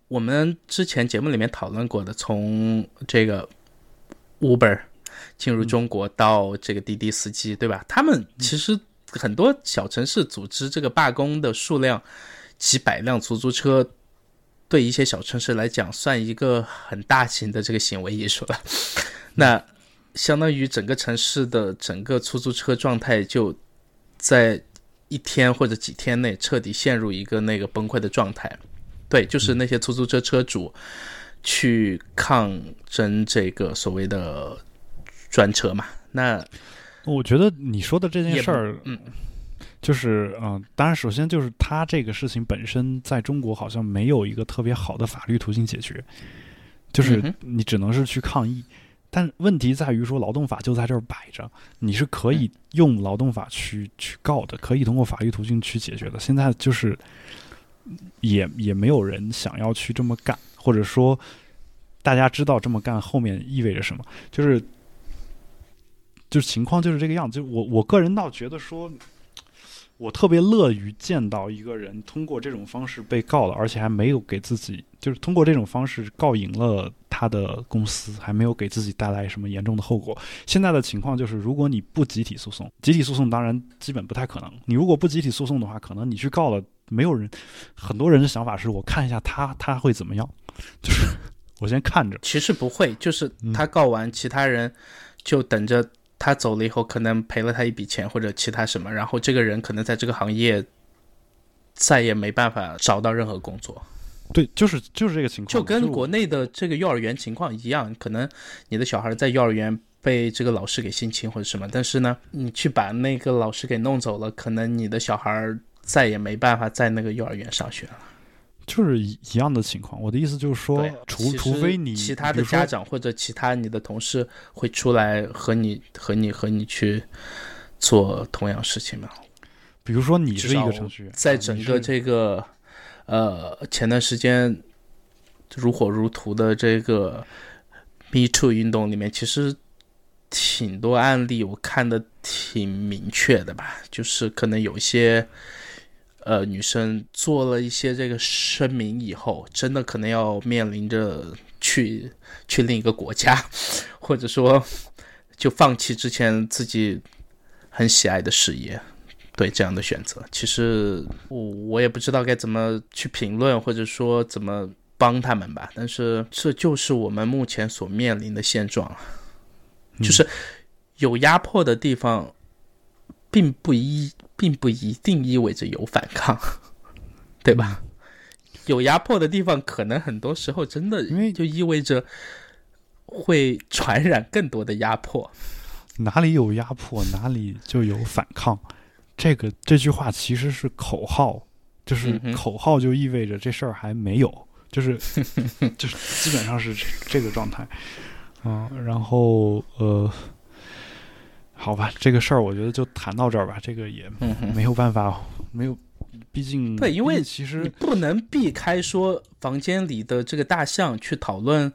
我们之前节目里面讨论过的，从这个 Uber 进入中国到这个滴滴司机，对吧？他们其实很多小城市组织这个罢工的数量，几百辆出租车对一些小城市来讲算一个很大型的这个行为艺术了。那相当于整个城市的整个出租车状态就在一天或者几天内彻底陷入一个那个崩溃的状态。对，就是那些出租车车主去抗争这个所谓的专车嘛。那我觉得你说的这件事儿，就是当然首先就是他这个事情本身在中国好像没有一个特别好的法律途径解决，就是你只能是去抗议。但问题在于说，劳动法就在这儿摆着，你是可以用劳动法去告的，可以通过法律途径去解决的。现在就是也没有人想要去这么干，或者说大家知道这么干后面意味着什么，就是情况就是这个样子。就我个人倒觉得说，我特别乐于见到一个人通过这种方式被告了，而且还没有给自己，就是通过这种方式告赢了他的公司，还没有给自己带来什么严重的后果。现在的情况就是，如果你不集体诉讼，集体诉讼当然基本不太可能，你如果不集体诉讼的话，可能你去告了，没有人，很多人的想法是我看一下他会怎么样，就是我先看着。其实不会，就是他告完，其他人就等着他走了以后可能赔了他一笔钱或者其他什么，然后这个人可能在这个行业再也没办法找到任何工作。对，就是这个情况，就跟国内的这个幼儿园情况一样，可能你的小孩在幼儿园被这个老师给性侵或者什么，但是呢你去把那个老师给弄走了，可能你的小孩再也没办法在那个幼儿园上学了，就是一样的情况。我的意思就是说，除非你其他的家长或者其他你的同事会出来和你去做同样事情嘛。比如说你是一个程序员，在整个这个前段时间如火如荼的这个 Me Too 运动里面，其实挺多案例我看的挺明确的吧，就是可能有一些女生做了一些这个声明以后，真的可能要面临着去另一个国家，或者说就放弃之前自己很喜爱的事业。对，这样的选择，其实我也不知道该怎么去评论，或者说怎么帮他们吧。但是这就是我们目前所面临的现状，就是有压迫的地方，并不一定意味着有反抗，对吧？有压迫的地方可能很多时候真的就意味着会传染更多的压迫。哪里有压迫哪里就有反抗，这句话其实是口号，就是口号就意味着这事儿还没有，就是基本上是这个状态。然后好吧，这个事儿我觉得就谈到这儿吧，这个也没有办法，没有，毕竟对，因为其实你不能避开说房间里的这个大象去讨论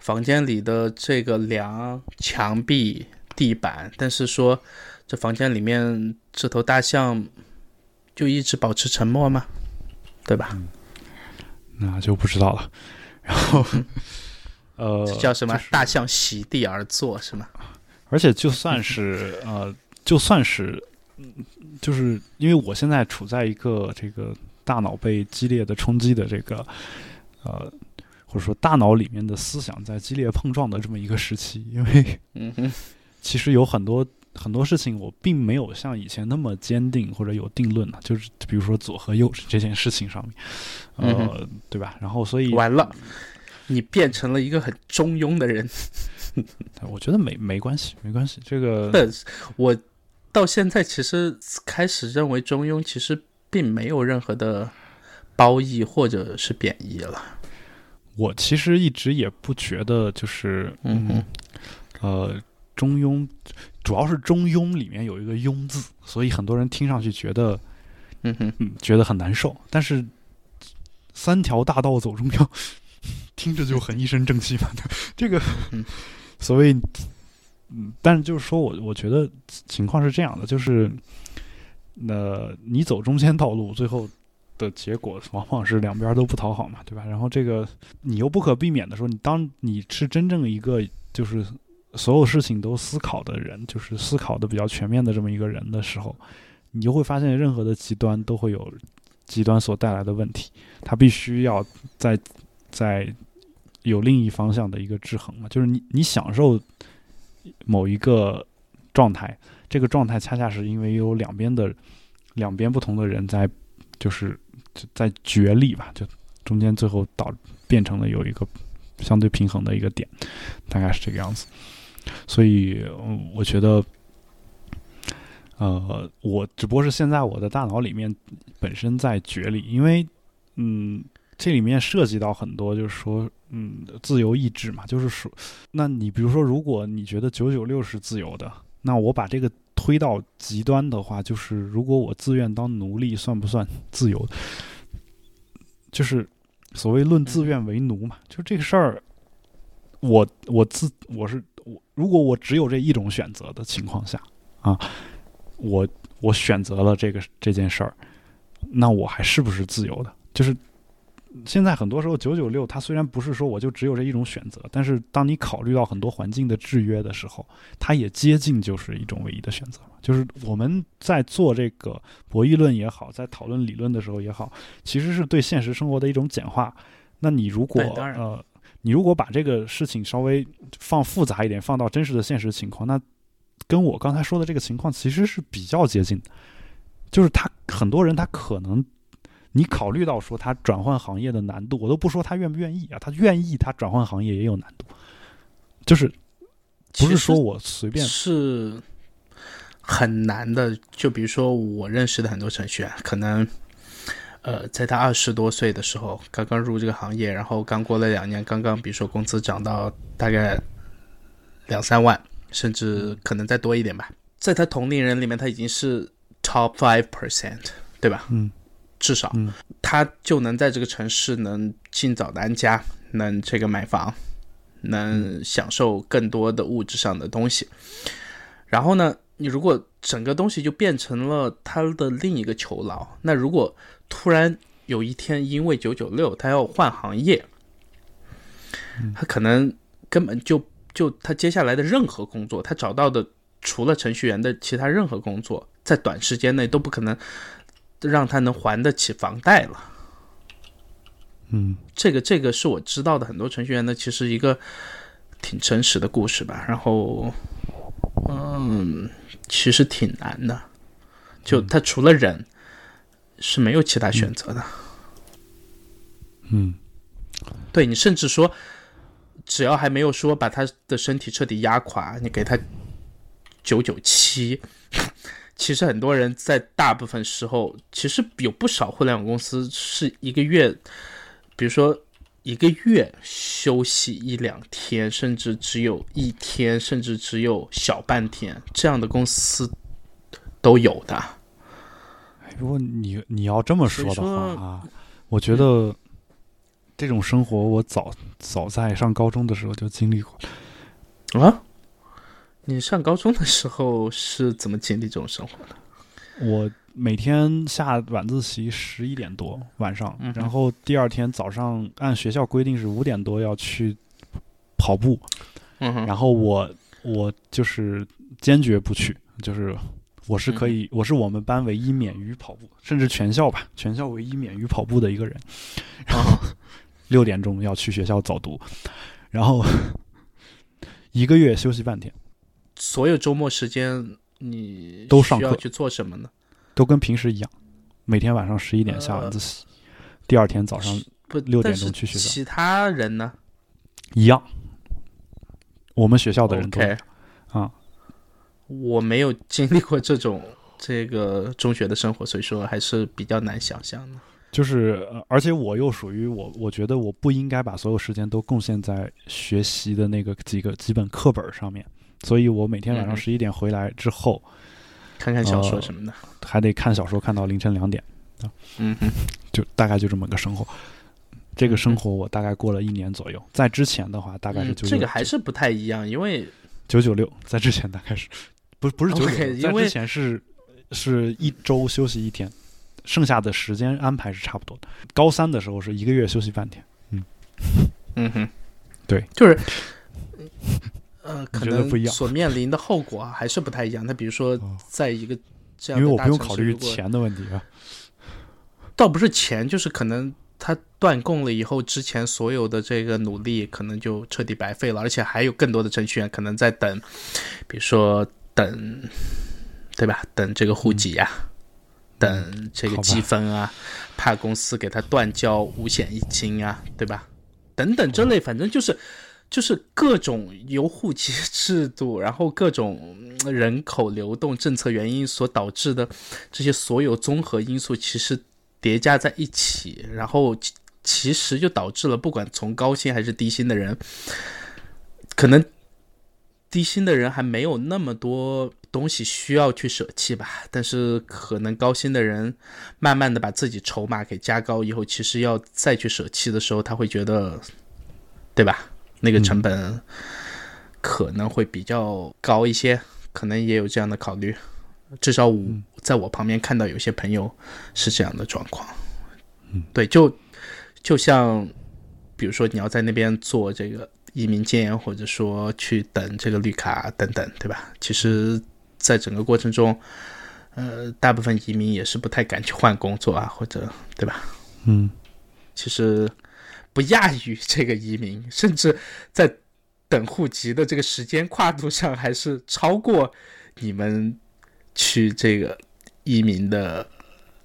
房间里的这个梁、墙壁、地板，但是说这房间里面这头大象就一直保持沉默吗？对吧？那就不知道了。然后这叫什么？就是大象席地而坐是吗？而且就算是因为我现在处在一个这个大脑被激烈的冲击的这个或者说大脑里面的思想在激烈碰撞的这么一个时期，因为其实有很多事情我并没有像以前那么坚定或者有定论了，就是比如说左和右这件事情上面，对吧？然后所以完了，你变成了一个很中庸的人。我觉得没关系，这个我到现在其实开始认为中庸其实并没有任何的褒义或者是贬义了。我其实一直也不觉得就是中庸，主要是中庸里面有一个庸字，所以很多人听上去觉得觉得很难受，但是三条大道走中央听着就很一身正气嘛，这个所以但是就是说我觉得情况是这样的，就是你走中间道路，最后的结果往往是两边都不讨好嘛，对吧？然后这个你又不可避免的说，当你是真正一个就是所有事情都思考的人，就是思考的比较全面的这么一个人的时候，你就会发现任何的极端都会有极端所带来的问题，它必须要在有另一方向的一个制衡嘛，就是你享受某一个状态，这个状态恰恰是因为有两边不同的人在就是在角力吧，就中间最后变成了有一个相对平衡的一个点，大概是这个样子。所以我觉得我只不过是现在我的大脑里面本身在角力，因为这里面涉及到很多，就是说自由意志嘛，就是说那你比如说如果你觉得996是自由的，那我把这个推到极端的话，就是如果我自愿当奴隶算不算自由，就是所谓论自愿为奴嘛，就这个事儿如果我只有这一种选择的情况下啊，我选择了这件事儿，那我还是不是自由的？就是现在很多时候996它虽然不是说我就只有这一种选择，但是当你考虑到很多环境的制约的时候，它也接近就是一种唯一的选择。就是我们在做这个博弈论也好，在讨论理论的时候也好，其实是对现实生活的一种简化。那你如果你如果把这个事情稍微放复杂一点，放到真实的现实情况，那跟我刚才说的这个情况其实是比较接近的。就是很多人他可能你考虑到说他转换行业的难度，我都不说他愿不愿意啊，他愿意他转换行业也有难度，就是不是说我随便是很难的。就比如说我认识的很多程序员，可能在他20多岁的时候刚刚入这个行业，然后刚过了2年，刚刚比如说工资涨到大概2-3万，甚至可能再多一点吧，在他同龄人里面他已经是 top 5%， 对吧？至少他就能在这个城市能尽早的安家，能这个买房，能享受更多的物质上的东西。然后呢，你如果整个东西就变成了他的另一个囚牢，那如果突然有一天因为996他要换行业，他可能根本就他接下来的任何工作，他找到的除了程序员的其他任何工作，在短时间内都不可能让他能还得起房贷了。这个是我知道的很多程序员的其实一个挺真实的故事吧。然后其实挺难的，就他除了忍是没有其他选择的。对，你甚至说只要还没有说把他的身体彻底压垮，你给他997，其实很多人在大部分时候，其实有不少互联网公司是一个月，比如说一个月休息1-2天，甚至只有1天，甚至只有小半天，这样的公司都有的。如果你要这么说的话，我觉得这种生活我早在上高中的时候就经历过啊。你上高中的时候是怎么经历这种生活的？我每天下晚自习11点多晚上，然后第二天早上按学校规定是5点多要去跑步，然后我就是坚决不去，就是我是可以，我是我们班唯一免于跑步，甚至全校吧，全校唯一免于跑步的一个人。然后6点钟要去学校早读，然后一个月休息半天。所有周末时间你都上课，需要去做什么呢？都跟平时一样，每天晚上11点下晚自习，第二天早上6点钟去学校。其他人呢？一样，我们学校的人都一样。我没有经历过这个中学的生活，所以说还是比较难想象的。就是，而且我又属于我觉得我不应该把所有时间都贡献在学习的那个几个基本课本上面。所以我每天晚上11点回来之后，看看小说什么的，还得看小说看到凌晨2点，就大概就这么个生活。这个生活我大概过了1年左右，在之前的话大概是996。这个还是不太一样，因为996在之前大概是不是996，在之前是1周休息1天，剩下的时间安排是差不多的。高3的时候是一个月休息半天。对，就是。可能所面临的后果还是不太一样。他比如说，在一个这样的大城市，因为我不用考虑钱的问题啊。倒不是钱，就是可能他断供了以后，之前所有的这个努力可能就彻底白费了，而且还有更多的程序员可能在等，比如说等，对吧？等这个户籍啊，等这个积分啊，怕公司给他断交五险一金啊，对吧？等等这类，反正就是各种由户籍制度，然后各种人口流动政策原因所导致的这些所有综合因素，其实叠加在一起，然后其实就导致了，不管从高薪还是低薪的人，可能低薪的人还没有那么多东西需要去舍弃吧，但是可能高薪的人慢慢的把自己筹码给加高以后，其实要再去舍弃的时候，他会觉得，对吧？那个成本可能会比较高一些，可能也有这样的考虑。至少在我旁边看到有些朋友是这样的状况。对，就像比如说你要在那边做这个移民监，或者说去等这个绿卡等等，对吧？其实在整个过程中大部分移民也是不太敢去换工作啊，或者对吧？其实不亚于这个移民，甚至在等户籍的这个时间跨度上还是超过你们去这个移民的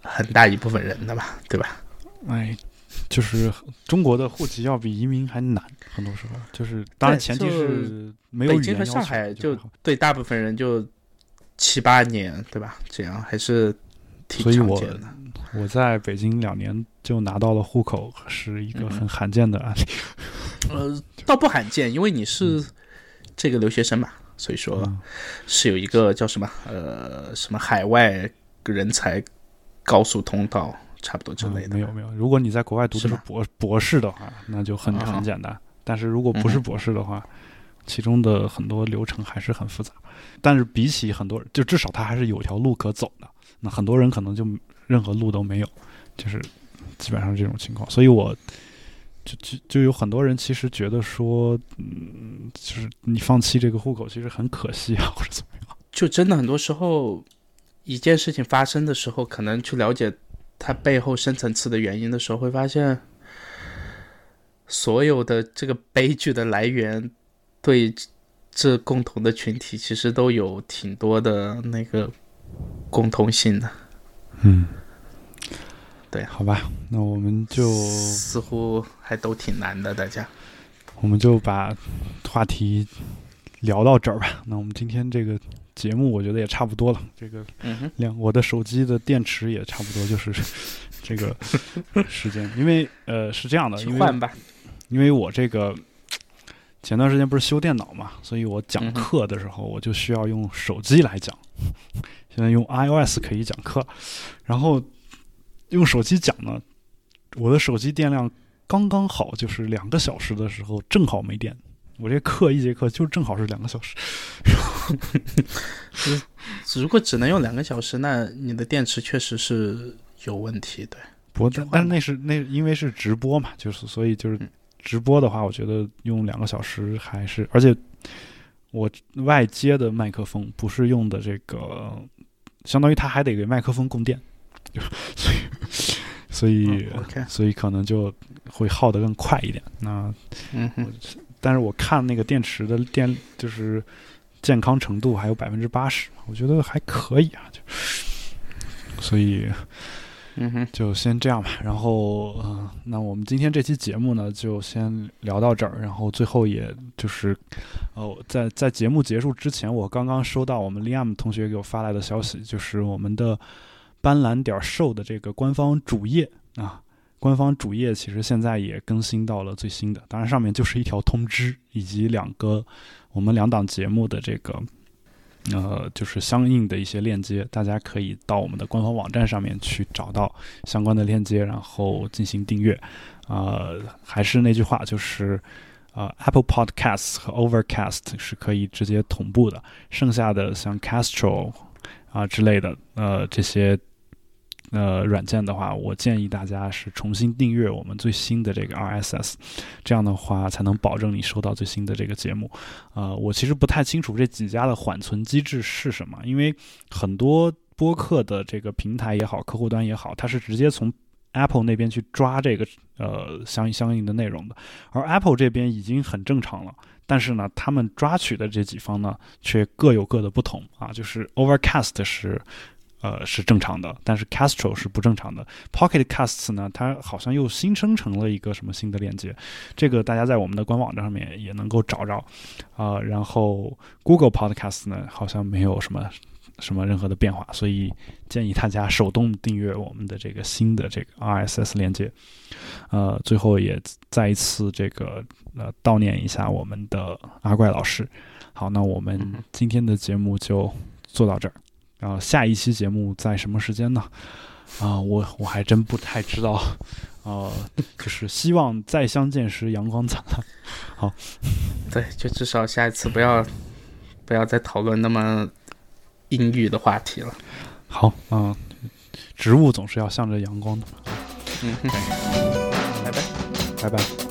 很大一部分人的吧，对吧？哎，就是中国的户籍要比移民还难，很多时候就是，当然前提是没有语言要求。北京和上海就对大部分人就7-8年，对吧？这样还是挺常见的。我在北京2年就拿到了户口，是一个很罕见的案例。倒不罕见，因为你是这个留学生嘛。所以说是有一个叫什么什么海外人才高速通道，差不多之类的。没有，如果你在国外读的是博士的话，那就很简单。但是如果不是博士的话，其中的很多流程还是很复杂。但是比起很多人，就至少他还是有条路可走的。那很多人可能就任何路都没有，就是基本上这种情况。所以我。就有很多人其实觉得说，就是你放弃这个户口其实很可惜啊，或者怎么样。就真的很多时候，一件事情发生的时候，可能去了解它背后深层次的原因的时候，会发现所有的这个悲剧的来源，对这共同的群体其实都有挺多的那个共同性的。对，好吧，那我们就似乎还都挺难的，大家，我们就把话题聊到这儿吧。那我们今天这个节目，我觉得也差不多了。这个我的手机的电池也差不多，就是这个时间，因为是这样的，换吧，因为我这个前段时间不是修电脑嘛，所以我讲课的时候我就需要用手机来讲。现在用 iOS 可以讲课，然后。用手机讲呢，我的手机电量刚刚好，就是2个小时的时候正好没电。我这课一节课就正好是2个小时。如果只能用2个小时，那你的电池确实是有问题，对。但那因为是直播嘛，就是所以就是直播的话，我觉得用2个小时还是，而且我外接的麦克风不是用的这个，相当于它还得给麦克风供电。所以可能就会耗得更快一点。那但是我看那个电池的电就是健康程度还有80%，我觉得还可以啊。所以就先这样吧。然后那我们今天这期节目呢，就先聊到这儿。然后最后也就是在节目结束之前，我刚刚收到我们 Liam 同学给我发来的消息，就是我们的。斑斓.show 的这个官方主页啊，官方主页其实现在也更新到了最新的，当然上面就是一条通知以及我们两档节目的这个就是相应的一些链接，大家可以到我们的官方网站上面去找到相关的链接，然后进行订阅。还是那句话，就是Apple Podcasts 和 Overcast 是可以直接同步的，剩下的像 Castro 啊之类的这些。软件的话，我建议大家是重新订阅我们最新的这个 RSS， 这样的话才能保证你收到最新的这个节目。我其实不太清楚这几家的缓存机制是什么，因为很多播客的这个平台也好，客户端也好，它是直接从 Apple 那边去抓这个相应的内容的，而 Apple 这边已经很正常了。但是呢，他们抓取的这几方呢，却各有各的不同啊。就是 Overcast 是正常的，但是 Castro 是不正常的。Pocket Casts 呢，它好像又新生成了一个什么新的链接，这个大家在我们的官网上面也能够找着啊。然后 Google Podcasts 呢，好像没有什么任何的变化，所以建议大家手动订阅我们的这个新的这个 RSS 链接。最后也再一次这个悼念一下我们的阿怪老师。好，那我们今天的节目就做到这儿。然后下一期节目在什么时间呢？我还真不太知道。就是希望再相见时阳光灿烂。好，对，就至少下一次不要再讨论那么阴郁的话题了。好，植物总是要向着阳光的。嗯，拜拜，拜拜。